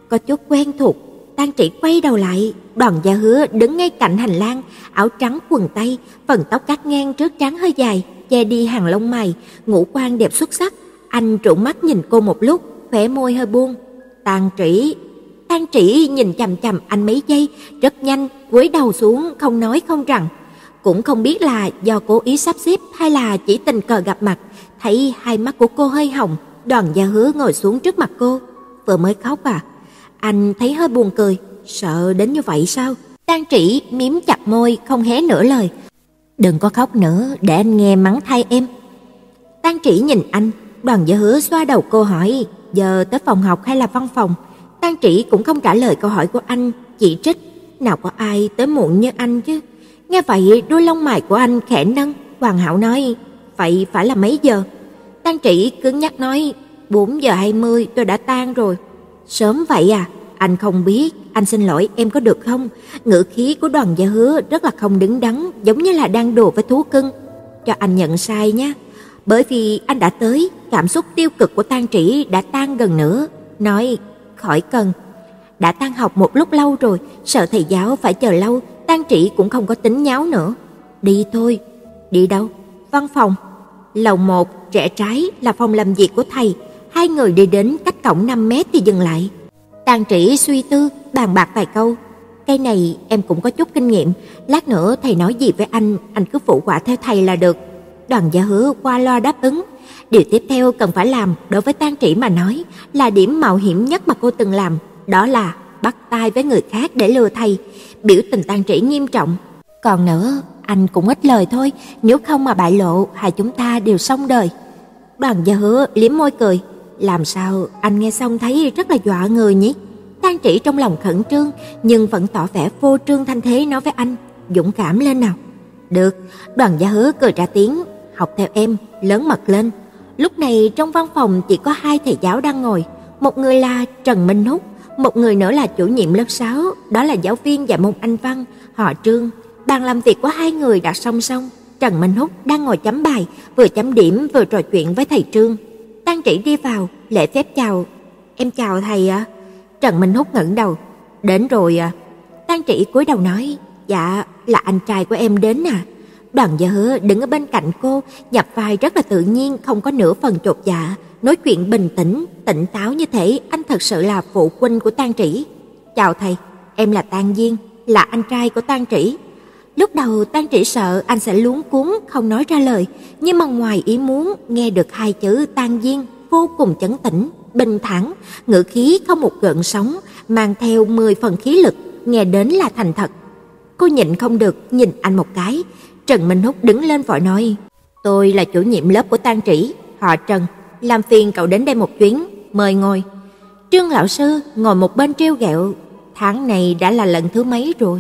Có chút quen thuộc, Tang Trĩ quay đầu lại, Đoàn Gia Hứa đứng ngay cạnh hành lang, áo trắng quần tây, phần tóc cắt ngang trước trán hơi dài, che đi hàng lông mày, ngũ quan đẹp xuất sắc. Anh trợn mắt nhìn cô một lúc, khóe môi hơi buông. Tang Trĩ, Tang Trĩ nhìn chằm chằm anh mấy giây, rất nhanh cúi đầu xuống, không nói không rằng. Cũng không biết là do cố ý sắp xếp hay là chỉ tình cờ gặp mặt, thấy hai mắt của cô hơi hồng, Đoàn Gia Hứa ngồi xuống trước mặt cô. Vừa mới khóc à? Anh thấy hơi buồn cười, sợ đến như vậy sao? Tang Trĩ miếm chặt môi, không hé nửa lời. Đừng có khóc nữa, để anh nghe mắng thay em. Tang Trĩ nhìn anh, Đoàn Gia Hứa xoa đầu cô hỏi, giờ tới phòng học hay là văn phòng? Tang Trĩ cũng không trả lời câu hỏi của anh, chỉ trích, nào có ai tới muộn như anh chứ. Nghe vậy, đôi lông mày của anh khẽ nâng, hoàn hảo nói, vậy phải là mấy giờ? Tang Trĩ cứng nhắc nói, bốn giờ hai mươi tôi đã tan rồi. Sớm vậy à? Anh không biết, anh xin lỗi em có được không? Ngữ khí của Đoàn Gia Hứa rất là không đứng đắn, giống như là đang đùa với thú cưng. Cho anh nhận sai nhé. Bởi vì anh đã tới, cảm xúc tiêu cực của Tang Trĩ đã tan gần nữa. Nói, khỏi cần. Đã tan học một lúc lâu rồi, sợ thầy giáo phải chờ lâu, Tang Trĩ cũng không có tính nháo nữa. Đi thôi. Đi đâu? Văn phòng. Lầu một, rẽ trái là phòng làm việc của thầy. Hai người đi đến cách cổng năm mét thì dừng lại. Tang Trĩ suy tư, bàn bạc vài câu. Cái này em cũng có chút kinh nghiệm, lát nữa thầy nói gì với anh, anh cứ phụ họa theo thầy là được. Đoàn Gia Hứa qua loa đáp ứng. Điều tiếp theo cần phải làm đối với Tang Trĩ mà nói là điểm mạo hiểm nhất mà cô từng làm, đó là bắt tay với người khác để lừa thầy. Biểu tình Tang Trĩ nghiêm trọng. Còn nữa, anh cũng ít lời thôi, nếu không mà bại lộ, hai chúng ta đều xong đời. Đoàn Gia Hứa liếm môi cười. Làm sao anh nghe xong thấy rất là dọa người nhỉ? Tang Trĩ trong lòng khẩn trương, nhưng vẫn tỏ vẻ vô trương thanh thế nói với anh, dũng cảm lên nào. Được. Đoàn Gia Hứa cười ra tiếng, học theo em, lớn mật lên. Lúc này trong văn phòng chỉ có hai thầy giáo đang ngồi, một người là Trần Minh Húc, một người nữa là chủ nhiệm lớp sáu, đó là giáo viên dạy môn Anh văn, họ Trương. Bàn làm việc của hai người đặt song song, Trần Minh Húc đang ngồi chấm bài, vừa chấm điểm vừa trò chuyện với thầy Trương. Tang Trĩ đi vào, lễ phép chào. Em chào thầy ạ. À? Trần Minh Húc ngẩng đầu. Đến rồi ạ. À? Tang Trĩ cúi đầu nói, dạ là anh trai của em đến à. Đoàn Gia Hứa đứng ở bên cạnh cô, nhập vai rất là tự nhiên, không có nửa phần chột dạ, nói chuyện bình tĩnh, tỉnh táo như thể anh thật sự là phụ huynh của Tang Trĩ. Chào thầy, em là Tang Diên, là anh trai của Tang Trĩ. Lúc đầu Tang Trĩ sợ anh sẽ luống cuống không nói ra lời, nhưng mà ngoài ý muốn nghe được hai chữ Tang Diên vô cùng trấn tĩnh, bình thản, ngữ khí không một gợn sóng, mang theo mười phần khí lực, nghe đến là thành thật. Cô nhịn không được nhìn anh một cái. Trần Minh Húc đứng lên vội nói, tôi là chủ nhiệm lớp của Tang Trĩ, họ Trần, làm phiền cậu đến đây một chuyến, mời ngồi. Trương lão sư ngồi một bên trêu ghẹo, tháng này đã là lần thứ mấy rồi.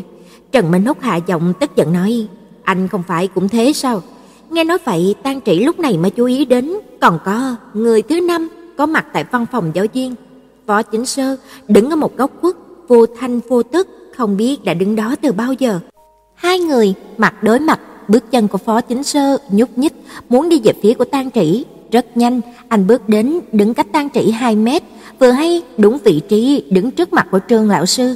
Trần Minh Húc hạ giọng tức giận nói, anh không phải cũng thế sao? Nghe nói vậy, Tang Trĩ lúc này mới chú ý đến, còn có người thứ năm có mặt tại văn phòng giáo viên. Phó Chính Sơ đứng ở một góc khuất, vô thanh vô tức, không biết đã đứng đó từ bao giờ. Hai người mặt đối mặt, bước chân của Phó Chính Sơ nhúc nhích, muốn đi về phía của Tang Trĩ. Rất nhanh, anh bước đến, đứng cách Tang Trĩ hai mét, vừa hay đúng vị trí đứng trước mặt của Trương lão sư.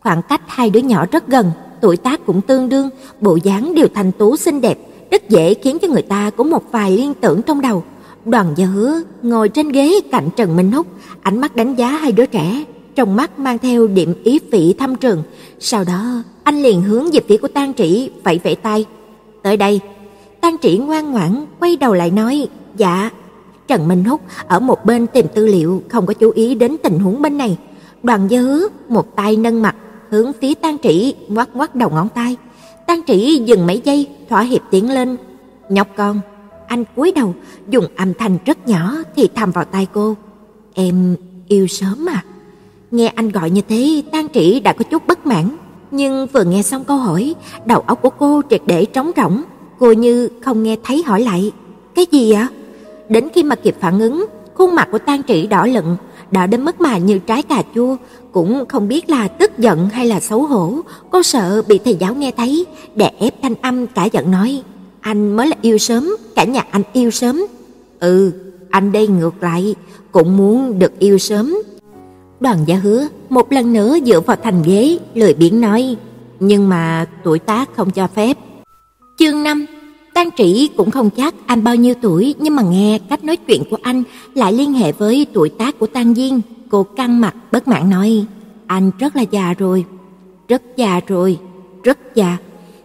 Khoảng cách hai đứa nhỏ rất gần, tuổi tác cũng tương đương, bộ dáng đều thanh tú xinh đẹp, rất dễ khiến cho người ta có một vài liên tưởng trong đầu. Đoàn Gia Hứa ngồi trên ghế cạnh Trần Minh Húc, ánh mắt đánh giá hai đứa trẻ, trong mắt mang theo điểm ý vị thăm trường. Sau đó, anh liền hướng về phía của Tang Trĩ vẫy vẫy tay. Tới đây. Tang Trĩ ngoan ngoãn quay đầu lại nói, "Dạ." Trần Minh Húc ở một bên tìm tư liệu, không có chú ý đến tình huống bên này. Đoàn Gia Hứa một tay nâng mặt, hướng phía Tang Trĩ ngoắc ngoắc đầu ngón tay. Tang Trĩ dừng mấy giây, thỏa hiệp tiến lên. Nhóc con, anh cúi đầu, dùng âm thanh rất nhỏ thì thầm vào tai cô. Em yêu sớm à? Nghe anh gọi như thế, Tang Trĩ đã có chút bất mãn. Nhưng vừa nghe xong câu hỏi, đầu óc của cô triệt để trống rỗng. Cô như không nghe thấy hỏi lại: cái gì ạ? À? Đến khi mà kịp phản ứng, khuôn mặt của Tang Trĩ đỏ lựng, đỏ đến mức mà như trái cà chua, cũng không biết là tức giận hay là xấu hổ. Cô sợ bị thầy giáo nghe thấy, đè ép thanh âm cả giận nói: anh mới là yêu sớm, cả nhà anh yêu sớm. Ừ, anh đây ngược lại, cũng muốn được yêu sớm. Đoàn Gia Hứa một lần nữa dựa vào thành ghế, lười biếng nói: nhưng mà tuổi tác không cho phép. Chương năm. Tang Trĩ cũng không chắc anh bao nhiêu tuổi, nhưng mà nghe cách nói chuyện của anh lại liên hệ với tuổi tác của Tang Diên. Cô căng mặt bất mãn nói: anh rất là già rồi, rất già rồi, rất già.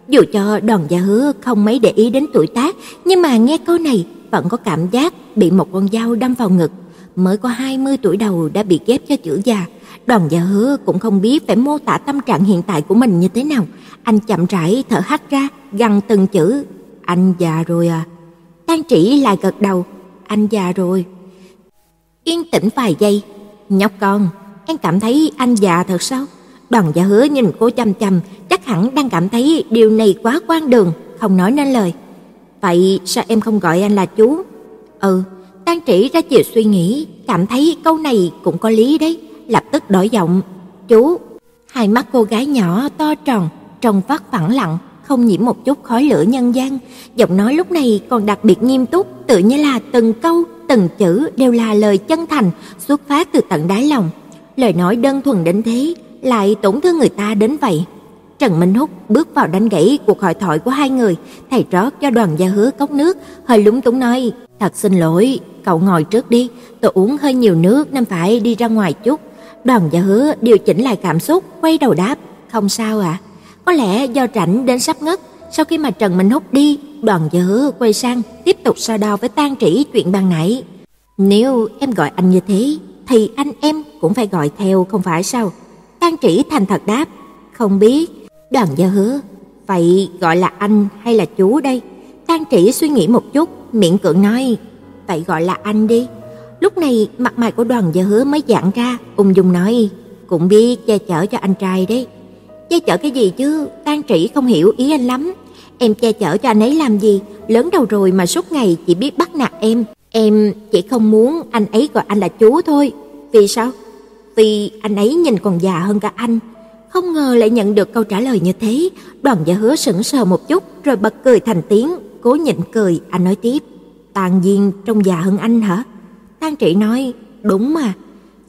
Dù cho Đoàn Gia Hứa không mấy để ý đến tuổi tác, nhưng mà nghe câu này vẫn có cảm giác bị một con dao đâm vào ngực. Mới có hai mươi tuổi đầu đã bị ghép cho chữ già. Đoàn Gia Hứa cũng không biết phải mô tả tâm trạng hiện tại của mình như thế nào. Anh chậm rãi thở hắt ra, gằn từng chữ: anh già rồi à? Tang Trĩ lại gật đầu: anh già rồi. Yên tĩnh vài giây: nhóc con, em cảm thấy anh già thật sao? Đoàn Gia Hứa nhìn cô chằm chằm, chắc hẳn đang cảm thấy điều này quá quan đường, không nói nên lời. Vậy sao em không gọi anh là chú? Ừ. Tang Trĩ ra chiều suy nghĩ, cảm thấy câu này cũng có lý đấy, lập tức đổi giọng: chú. Hai mắt cô gái nhỏ to tròn, trong vắt phẳng lặng, không nhiễm một chút khói lửa nhân gian. Giọng nói lúc này còn đặc biệt nghiêm túc, tự như là từng câu, từng chữ đều là lời chân thành, xuất phát từ tận đáy lòng. Lời nói đơn thuần đến thế, lại tổn thương người ta đến vậy. Trần Minh Húc bước vào đánh gãy cuộc hội thoại của hai người, thầy rót cho Đoàn Gia Hứa cốc nước, hơi lúng túng nói: thật xin lỗi, cậu ngồi trước đi, tôi uống hơi nhiều nước nên phải đi ra ngoài chút. Đoàn Gia Hứa điều chỉnh lại cảm xúc, quay đầu đáp: không sao ạ. À? Có lẽ do rảnh đến sắp ngất. Sau khi mà Trần Minh Húc đi, Đoàn Gia Hứa quay sang tiếp tục so đo với Tang Trĩ chuyện ban nãy: nếu em gọi anh như thế thì anh em cũng phải gọi theo không phải sao? Tang Trĩ thành thật đáp: không biết. Đoàn Gia Hứa: vậy gọi là anh hay là chú đây? Tang Trĩ suy nghĩ một chút, miễn cưỡng nói: vậy gọi là anh đi. Lúc này mặt mày của Đoàn Gia Hứa mới giãn ra, ung dung nói: cũng biết che chở cho anh trai đấy. Che chở cái gì chứ? Tang Trĩ không hiểu ý anh lắm. Em che chở cho anh ấy làm gì? Lớn đầu rồi mà suốt ngày chỉ biết bắt nạt em. Em chỉ không muốn anh ấy gọi anh là chú thôi. Vì sao? Vì anh ấy nhìn còn già hơn cả anh. Không ngờ lại nhận được câu trả lời như thế. Đoàn Gia Hứa sững sờ một chút, rồi bật cười thành tiếng. Cố nhịn cười, anh nói tiếp: Tang Diên trông già hơn anh hả? Tang Trĩ nói: đúng mà.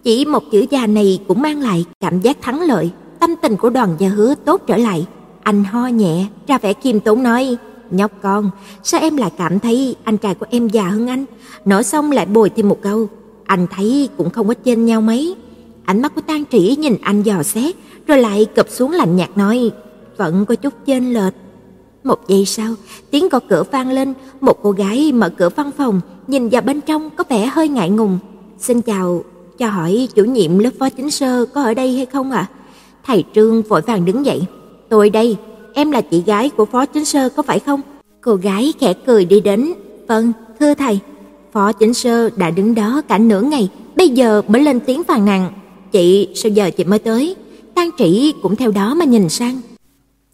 Chỉ một chữ già này cũng mang lại cảm giác thắng lợi. Tâm tình của Đoàn Gia Hứa tốt trở lại. Anh ho nhẹ, ra vẻ khiêm tốn nói: nhóc con, sao em lại cảm thấy anh trai của em già hơn anh? Nói xong lại bồi thêm một câu: anh thấy cũng không có chênh nhau mấy. Ánh mắt của Tang Trĩ nhìn anh dò xét, rồi lại cụp xuống lạnh nhạt nói: vẫn có chút chênh lệch. Một giây sau, tiếng gõ cửa vang lên. Một cô gái mở cửa văn phòng, nhìn vào bên trong có vẻ hơi ngại ngùng. Xin chào, cho hỏi chủ nhiệm lớp Phó Chính Sơ có ở đây hay không ạ? À? Thầy Trương vội vàng đứng dậy: tôi đây, em là chị gái của Phó Chính Sơ có phải không? Cô gái khẽ cười đi đến: vâng, thưa thầy. Phó Chính Sơ đã đứng đó cả nửa ngày, bây giờ mới lên tiếng phàn nàn: chị, sao giờ chị mới tới? Tang Trĩ cũng theo đó mà nhìn sang.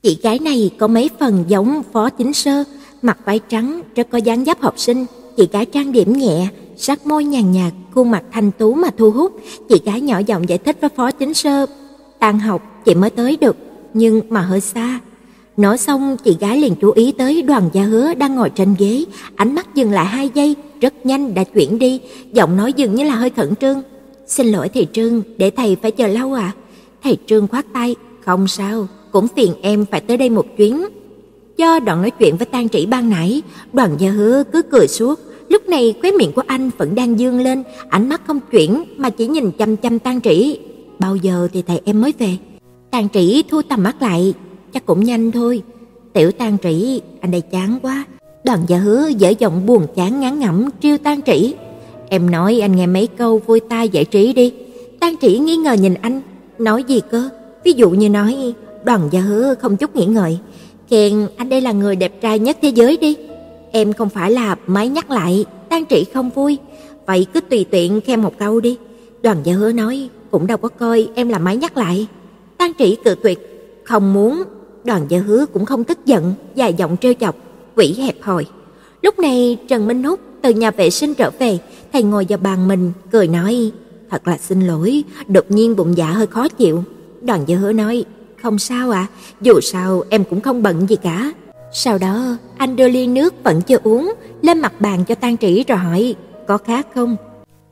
Chị gái này có mấy phần giống Phó Chính Sơ, mặc váy trắng, rất có dáng dấp học sinh. Chị gái trang điểm nhẹ, sắc môi nhàn nhạt, khuôn mặt thanh tú mà thu hút. Chị gái nhỏ giọng giải thích với Phó Chính Sơ: tan học chị mới tới được, nhưng mà hơi xa. Nói xong, chị gái liền chú ý tới Đoàn Gia Hứa đang ngồi trên ghế. Ánh mắt dừng lại hai giây, rất nhanh đã chuyển đi. Giọng nói dường như là hơi khẩn trương: xin lỗi thầy Trương, để thầy phải chờ lâu à? Thầy Trương khoát tay: không sao, cũng phiền em phải tới đây một chuyến. Do đoạn nói chuyện với Tang Trĩ ban nãy, Đoàn Gia Hứa cứ cười suốt. Lúc này khóe miệng của anh vẫn đang dương lên, ánh mắt không chuyển mà chỉ nhìn chăm chăm Tang Trĩ: bao giờ thì thầy em mới về? Tang Trĩ thu tầm mắt lại: chắc cũng nhanh thôi. Tiểu Tang Trĩ, anh đây chán quá. Đoàn Gia Hứa dở giọng buồn chán ngán ngẩm trêu Tang Trĩ: em nói anh nghe mấy câu vui tai giải trí đi. Tang Trĩ nghi ngờ nhìn anh: nói gì cơ? Ví dụ như nói. Đoàn Gia Hứa không chút nghĩ ngợi: khen anh đây là người đẹp trai nhất thế giới đi. Em không phải là máy nhắc lại. Tang Trĩ không vui: vậy cứ tùy tiện khen một câu đi. Đoàn Gia Hứa nói: cũng đâu có coi em là máy nhắc lại. Tang Trĩ cự tuyệt: Không muốn, Đoàn Gia Hứa cũng không tức giận, dài giọng trêu chọc, quỷ hẹp hòi. Lúc này Trần Minh Húc từ nhà vệ sinh trở về, thầy ngồi vào bàn mình, cười nói, thật là xin lỗi, đột nhiên bụng dạ hơi khó chịu. Đoàn Gia Hứa nói, không sao ạ, à, dù sao em cũng không bận gì cả. Sau đó anh đưa ly nước vẫn chưa uống lên mặt bàn cho Tang Trĩ rồi hỏi, có khác không?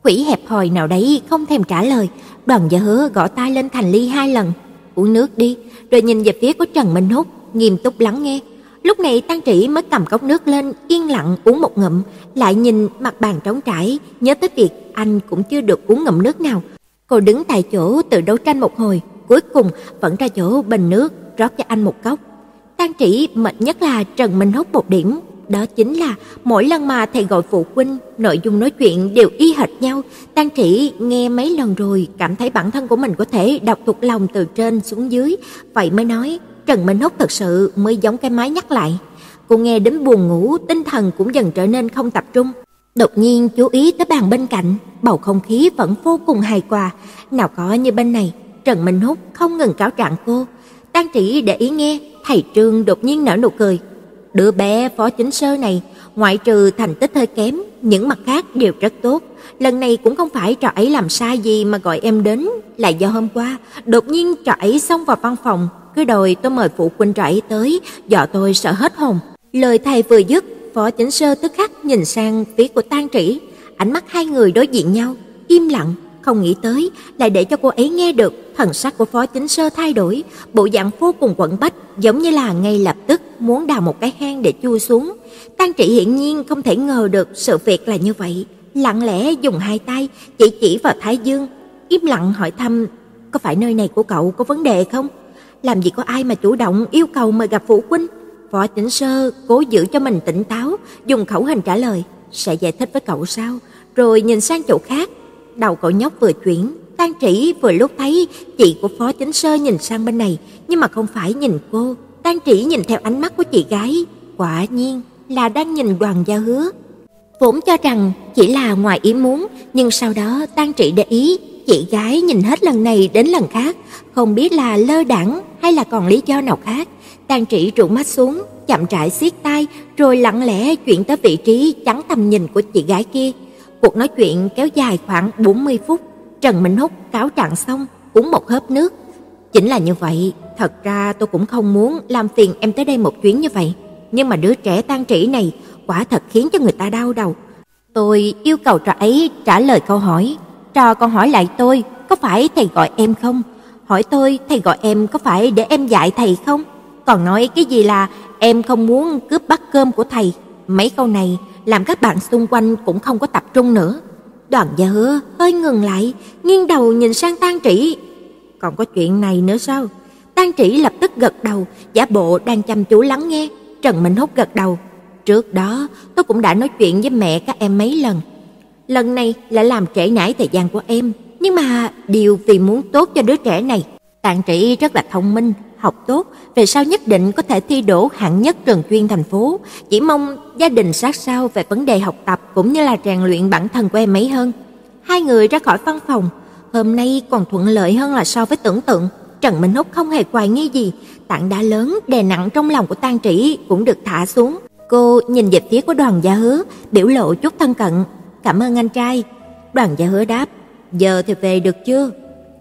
Quỷ hẹp hòi nào đấy không thèm trả lời. Đoàn Gia Hứa gõ tay lên thành ly hai lần, uống nước đi, rồi nhìn về phía của Trần Minh Húc, nghiêm túc lắng nghe. Lúc này Tang Trĩ mới cầm cốc nước lên, yên lặng uống một ngụm, lại nhìn mặt bàn trống trải, nhớ tới việc anh cũng chưa được uống ngụm nước nào. Cô đứng tại chỗ tự đấu tranh một hồi, cuối cùng vẫn ra chỗ bình nước rót cho anh một cốc. Tang Trĩ mệt nhất là Trần Minh Húc một điểm, đó chính là mỗi lần mà thầy gọi phụ huynh, nội dung nói chuyện đều y hệt nhau. Tang Trĩ nghe mấy lần rồi, cảm thấy bản thân của mình có thể đọc thuộc lòng từ trên xuống dưới, vậy mới nói Trần Minh Húc thật sự mới giống cái máy nhắc lại. Cô nghe đến buồn ngủ, tinh thần cũng dần trở nên không tập trung. Đột nhiên chú ý tới bàn bên cạnh, bầu không khí vẫn vô cùng hài hòa, nào có như bên này, Trần Minh Húc không ngừng cáo trạng cô. Tang Trĩ để ý nghe, thầy Trương đột nhiên nở nụ cười. Đứa bé Phó Chính Sơ này, ngoại trừ thành tích hơi kém, những mặt khác đều rất tốt. Lần này cũng không phải trò ấy làm sai gì mà gọi em đến, là do hôm qua đột nhiên trò ấy xông vào văn phòng, cứ đòi tôi mời phụ huynh trò ấy tới, dọa tôi sợ hết hồn. Lời thầy vừa dứt, Phó Chính Sơ tức khắc nhìn sang phía của Tang Trĩ, ánh mắt hai người đối diện nhau, im lặng, không nghĩ tới lại để cho cô ấy nghe được. Thần sắc của Phó Chính Sơ thay đổi, bộ dạng vô cùng quẩn bách, giống như là ngay lập tức muốn đào một cái hang để chui xuống. Tang Trĩ hiển nhiên không thể ngờ được sự việc là như vậy, lặng lẽ dùng hai tay chỉ chỉ vào thái dương, im lặng hỏi thăm, có phải nơi này của cậu có vấn đề không? Làm gì có ai mà chủ động yêu cầu mời gặp phụ huynh? Phó Chính Sơ cố giữ cho mình tỉnh táo, dùng khẩu hình trả lời, sẽ giải thích với cậu sao, rồi nhìn sang chỗ khác. Đầu cậu nhóc vừa chuyển, Tang Trĩ vừa lúc thấy chị của Phó Chính Sơ nhìn sang bên này, nhưng mà không phải nhìn cô. Tang Trĩ nhìn theo ánh mắt của chị gái, quả nhiên là đang nhìn Đoàn Gia Hứa. Vốn cho rằng chỉ là ngoài ý muốn, nhưng sau đó Tang Trĩ để ý, chị gái nhìn hết lần này đến lần khác, không biết là lơ đãng hay là còn lý do nào khác. Tang Trĩ trụ mắt xuống, chậm rãi siết tay, rồi lặng lẽ chuyển tới vị trí chắn tầm nhìn của chị gái kia. Cuộc nói chuyện kéo dài khoảng bốn mươi phút. Trần Minh Húc cáo trạng xong, uống một hớp nước. Chính là như vậy, thật ra tôi cũng không muốn làm phiền em tới đây một chuyến như vậy, nhưng mà đứa trẻ Tang Trĩ này quả thật khiến cho người ta đau đầu. Tôi yêu cầu trò ấy trả lời câu hỏi, trò còn hỏi lại tôi, có phải thầy gọi em không? Hỏi tôi, thầy gọi em có phải để em dạy thầy không? Còn nói cái gì là em không muốn cướp bát cơm của thầy. Mấy câu này làm các bạn xung quanh cũng không có tập trung nữa. Đoàn Gia Hứa hơi ngừng lại, nghiêng đầu nhìn sang Tang Trĩ. Còn có chuyện này nữa sao? Tang Trĩ lập tức gật đầu, giả bộ đang chăm chú lắng nghe. Trần Minh Húc gật đầu. Trước đó tôi cũng đã nói chuyện với mẹ các em mấy lần, lần này lại làm trễ nải thời gian của em, nhưng mà điều vì muốn tốt cho đứa trẻ này. Tang Trĩ rất là thông minh, học tốt, về sau nhất định có thể thi đỗ hạng nhất trường chuyên thành phố. Chỉ mong gia đình sát sao về vấn đề học tập cũng như là rèn luyện bản thân của em ấy hơn. Hai người ra khỏi văn phòng, hôm nay còn thuận lợi hơn là so với tưởng tượng. Trần Minh Húc không hề hoài nghi gì, tảng đá lớn đè nặng trong lòng của Tang Trĩ cũng được thả xuống. Cô nhìn về phía của Đoàn Gia Hứa, biểu lộ chút thân cận. Cảm ơn anh trai. Đoàn Gia Hứa đáp, giờ thì về được chưa?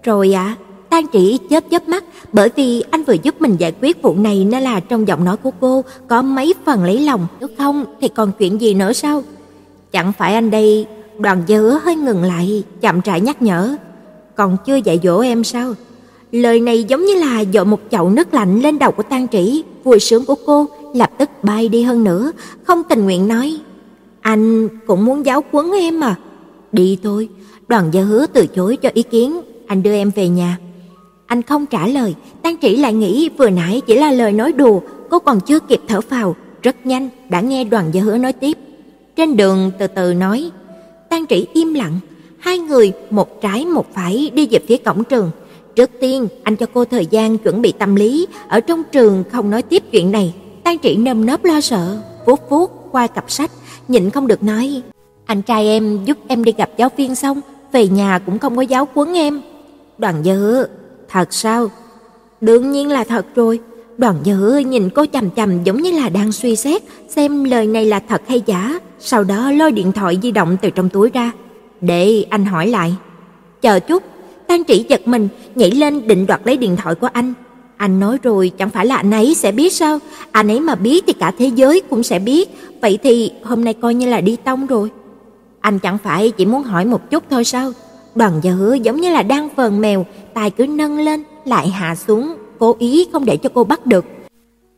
Rồi ạ. À, Tang Trĩ chớp chớp mắt, bởi vì anh vừa giúp mình giải quyết vụ này nên là trong giọng nói của cô có mấy phần lấy lòng, nếu không thì còn chuyện gì nữa sao? Chẳng phải anh đây... Đoàn Gia Hứa hơi ngừng lại, chậm rãi nhắc nhở, còn chưa dạy dỗ em sao? Lời này giống như là dội một chậu nước lạnh lên đầu của Tang Trĩ, vui sướng của cô lập tức bay đi hơn nữa, không tình nguyện nói, anh cũng muốn giáo huấn em mà. Đi thôi. Đoàn Gia Hứa từ chối cho ý kiến, anh đưa em về nhà. Anh không trả lời. Tang Trĩ lại nghĩ vừa nãy chỉ là lời nói đùa, cô còn chưa kịp thở phào, rất nhanh đã nghe Đoàn Gia Hứa nói tiếp. Trên đường từ từ nói. Tang Trĩ im lặng, hai người một trái một phải đi về phía cổng trường. Trước tiên, anh cho cô thời gian chuẩn bị tâm lý, ở trong trường không nói tiếp chuyện này. Tang Trĩ nơm nớp lo sợ, vuốt vuốt qua cặp sách, nhịn không được nói. Anh trai em giúp em đi gặp giáo viên xong, về nhà cũng không có giáo huấn em. Đoàn Gia Hứa, thật sao? Đương nhiên là thật rồi. Đoàn Gia Hứa nhìn cô chằm chằm giống như là đang suy xét xem lời này là thật hay giả, sau đó lôi điện thoại di động từ trong túi ra. Để anh hỏi lại. Chờ chút, Tang Trĩ giật mình, nhảy lên định đoạt lấy điện thoại của anh. Anh nói rồi, chẳng phải là anh ấy sẽ biết sao? Anh ấy mà biết thì cả thế giới cũng sẽ biết. Vậy thì hôm nay coi như là đi tông rồi. Anh chẳng phải chỉ muốn hỏi một chút thôi sao? Đoàn Gia Hứa giống như là đang vờn mèo, tay cứ nâng lên, lại hạ xuống, cố ý không để cho cô bắt được.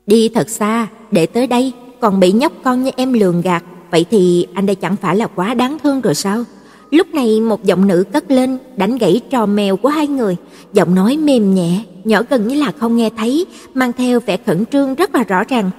Đi thật xa, để tới đây, còn bị nhóc con như em lường gạt, vậy thì anh đây chẳng phải là quá đáng thương rồi sao? Lúc này một giọng nữ cất lên, đánh gãy trò mèo của hai người, giọng nói mềm nhẹ, nhỏ gần như là không nghe thấy, mang theo vẻ khẩn trương rất là rõ ràng.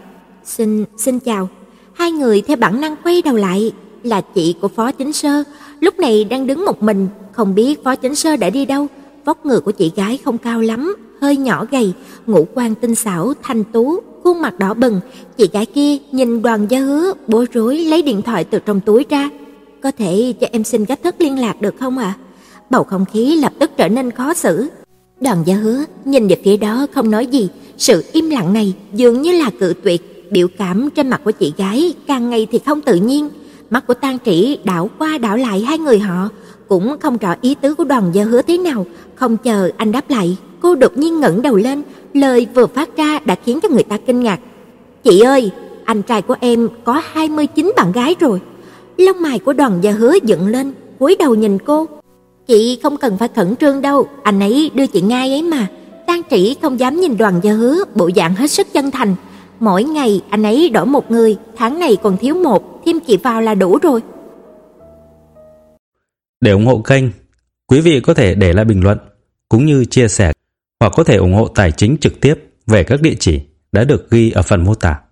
Xin, xin chào. Hai người theo bản năng quay đầu lại, là chị của Phó Chính Sơ, lúc này đang đứng một mình, không biết Phó Chính Sơ đã đi đâu. Vóc người của chị gái không cao lắm, hơi nhỏ gầy, ngũ quan tinh xảo, thanh tú, khuôn mặt đỏ bừng. Chị gái kia nhìn Đoàn Gia Hứa, bối rối lấy điện thoại từ trong túi ra. Có thể cho em xin cách thức liên lạc được không ạ? À? Bầu không khí lập tức trở nên khó xử. Đoàn Gia Hứa nhìn về phía đó không nói gì. Sự im lặng này dường như là cự tuyệt. Biểu cảm trên mặt của chị gái càng ngày thì không tự nhiên. Mắt của Tang Trĩ đảo qua đảo lại hai người họ, cũng không rõ ý tứ của Đoàn Gia Hứa thế nào. Không chờ anh đáp lại, cô đột nhiên ngẩng đầu lên. Lời vừa phát ra đã khiến cho người ta kinh ngạc. Chị ơi, anh trai của em có hai mươi chín bạn gái rồi. Lông mày của Đoàn Gia Hứa dựng lên, cúi đầu nhìn cô. Chị không cần phải khẩn trương đâu, anh ấy đưa chị ngay ấy mà. Tang Trĩ không dám nhìn Đoàn Gia Hứa, bộ dạng hết sức chân thành. Mỗi ngày anh ấy đổi một người, tháng này còn thiếu một, thêm chị vào là đủ rồi. Để ủng hộ kênh, quý vị có thể để lại bình luận cũng như chia sẻ, hoặc có thể ủng hộ tài chính trực tiếp về các địa chỉ đã được ghi ở phần mô tả.